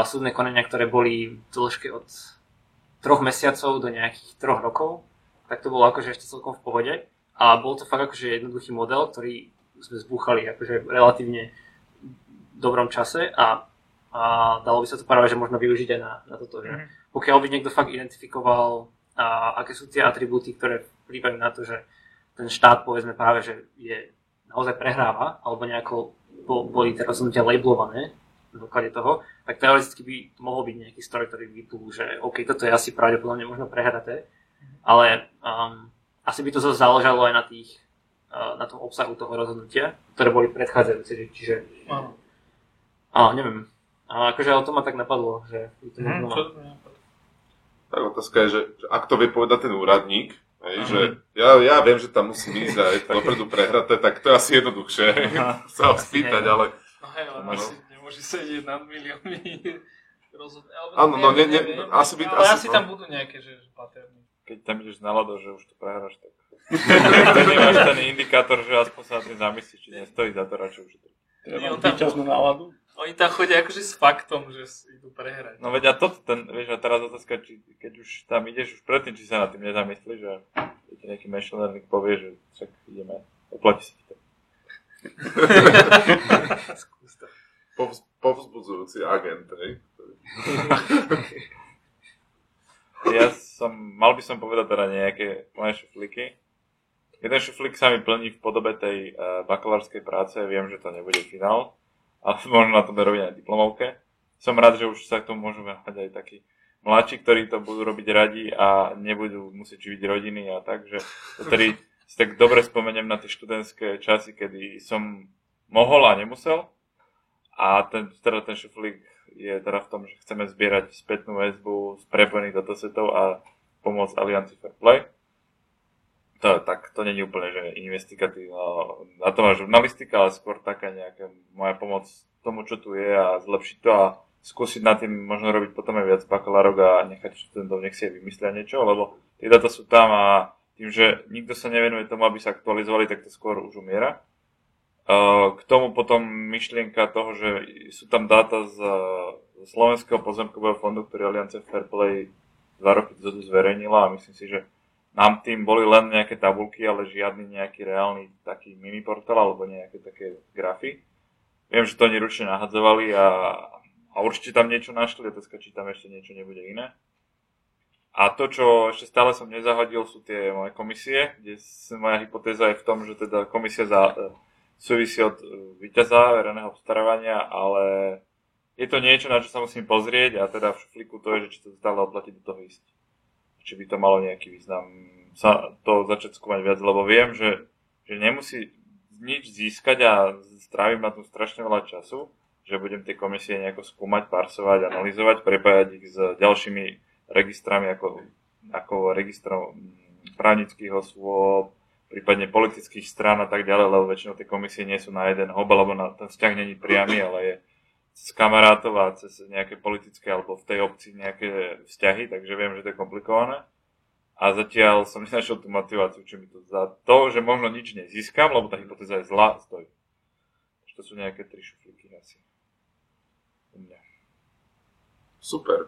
súdne konania, ktoré boli v dĺžke od 3 mesiacov do nejakých 3 rokov, tak to bolo akože ešte celkom v pohode. A bol to fakt akože jednoduchý model, ktorý sme zbúchali akože v relatívne dobrom čase a dalo by sa to práve, že možno využiť aj na toto. Že pokiaľ by niekto fakt identifikoval, aké sú tie atribúty, ktoré vplývajú na to, že ten štát povedzme práve, že je naozaj prehráva, alebo nejako boli tie rozhodnutia labelované, v základe toho, tak teoreticky by mohol byť nejaký stroj, ktorý vyplú, že OK, toto je asi pravdepodobne možno prehraté, ale asi by to záležalo aj na tom obsahu toho rozhodnutia, ktoré boli predchádzajúce, čiže neviem, akože o to ma tak napadlo, že by to možno Tak otázka je, že ak to vie povedať ten úradník, že ja viem, že tam musím ísť aj dopredu prehraté, tak to je asi jednoduchšie sa spýtať, ale môže sedieť nad miliónmi rozhodne. Áno, no neviem, asi by... Ale asi tam budú nejaké že paterny. Keď tam ideš na ľado, že už to prehráš, tak... Keď nemáš ten indikátor, že aspoň sa na tým zamyslíš, či nestojí za to radšej už. Mám výčasnú náladu? Oni tam chodia akože s faktom, že idú prehrať. No veď a toto, vieš, a teraz otázka, či keď už tam ideš, už predtým, či sa na tým nezamyslíš, že nejaký machine learning povie, že však ideme, oplatí si to. Povzbudzujúci agent, hej? Mal by som povedať teda nejaké moje šuflíky. Jeden šuflík sa mi plní v podobe tej bakalárskej práce, viem, že to nebude finál, ale možno na to robí aj diplomovke. Som rád, že už sa k tomu môžu venovať aj takí mladší, ktorí to budú robiť radi a nebudú musieť živiť rodiny a tak, že ktorý si tak dobre spomeniem na tie študentské časy, kedy som mohol a nemusel. A ten šuflík je teda v tom, že chceme zbierať spätnú väzbu z prepojených datasetov a pomôcť Aliancii Fairplay. To nie je úplne, že investigatívna datová žurnalistika, ale skôr taká nejaká moja pomoc tomu, čo tu je a zlepšiť to a skúsiť na tým možno robiť potom aj viac bakalárok a nechať študentov, nech si aj vymyslia niečo, lebo tie data sú tam a tým, že nikto sa nevenuje tomu, aby sa aktualizovali, tak to skôr už umiera. K tomu potom myšlienka toho, že sú tam dáta z Slovenského pozemkového fondu, ktorý Aliancia Fairplay 2 roky dozadu zverejnila a myslím si, že nám tým boli len nejaké tabulky, ale žiadny nejaký reálny taký mini portál alebo nejaké také grafy. Viem, že to oni ručne nahadzovali a určite tam niečo našli, otázka, či tam ešte niečo nebude iné. A to, čo ešte stále som nezahodil, sú tie moje komisie, kde moja hypotéza je v tom, že teda komisia súvisí od víťaza verejného obstarávania, ale je to niečo, na čo sa musím pozrieť a teda v šuflíku to je, že či to stále oplatí do toho ísť. Či by to malo nejaký význam sa to začať skúmať viac, lebo viem, že nemusí nič získať a strávim na tom strašne veľa času, že budem tie komisie nejako skúmať, parsovať, analyzovať, prepájať ich s ďalšími registrami ako registrom právnických osôb, prípadne politických strán a tak ďalej, lebo väčšinou tie komisie nie sú na jeden hob, alebo na ten vzťah nie je priamy, ale je cez kamarátov a cez nejaké politické alebo v tej obci nejaké vzťahy, takže viem, že to je komplikované. A zatiaľ som nenašiel tú motiváciu, či mi to za to, že možno nič nezískam, lebo tá hypotéza je zlá, stojí. To sú nejaké 3 šuflíky asi. Super.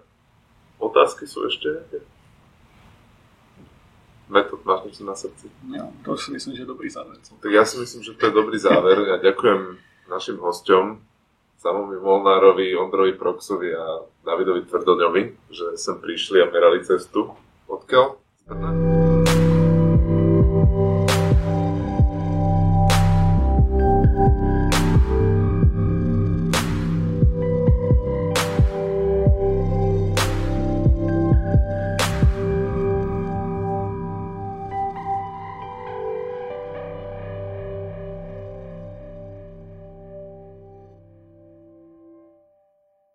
Otázky sú ešte? Veď to máš niečo na srdci? Ja, to si myslím, že je dobrý záver. Tak ja si myslím, že to je dobrý záver. Ja ďakujem našim hosťom, Samovi Molnárovi, Ondrovi Proxovi a Davidovi Tvrdoňovi, že sem prišli a merali cestu. Odkiaľ?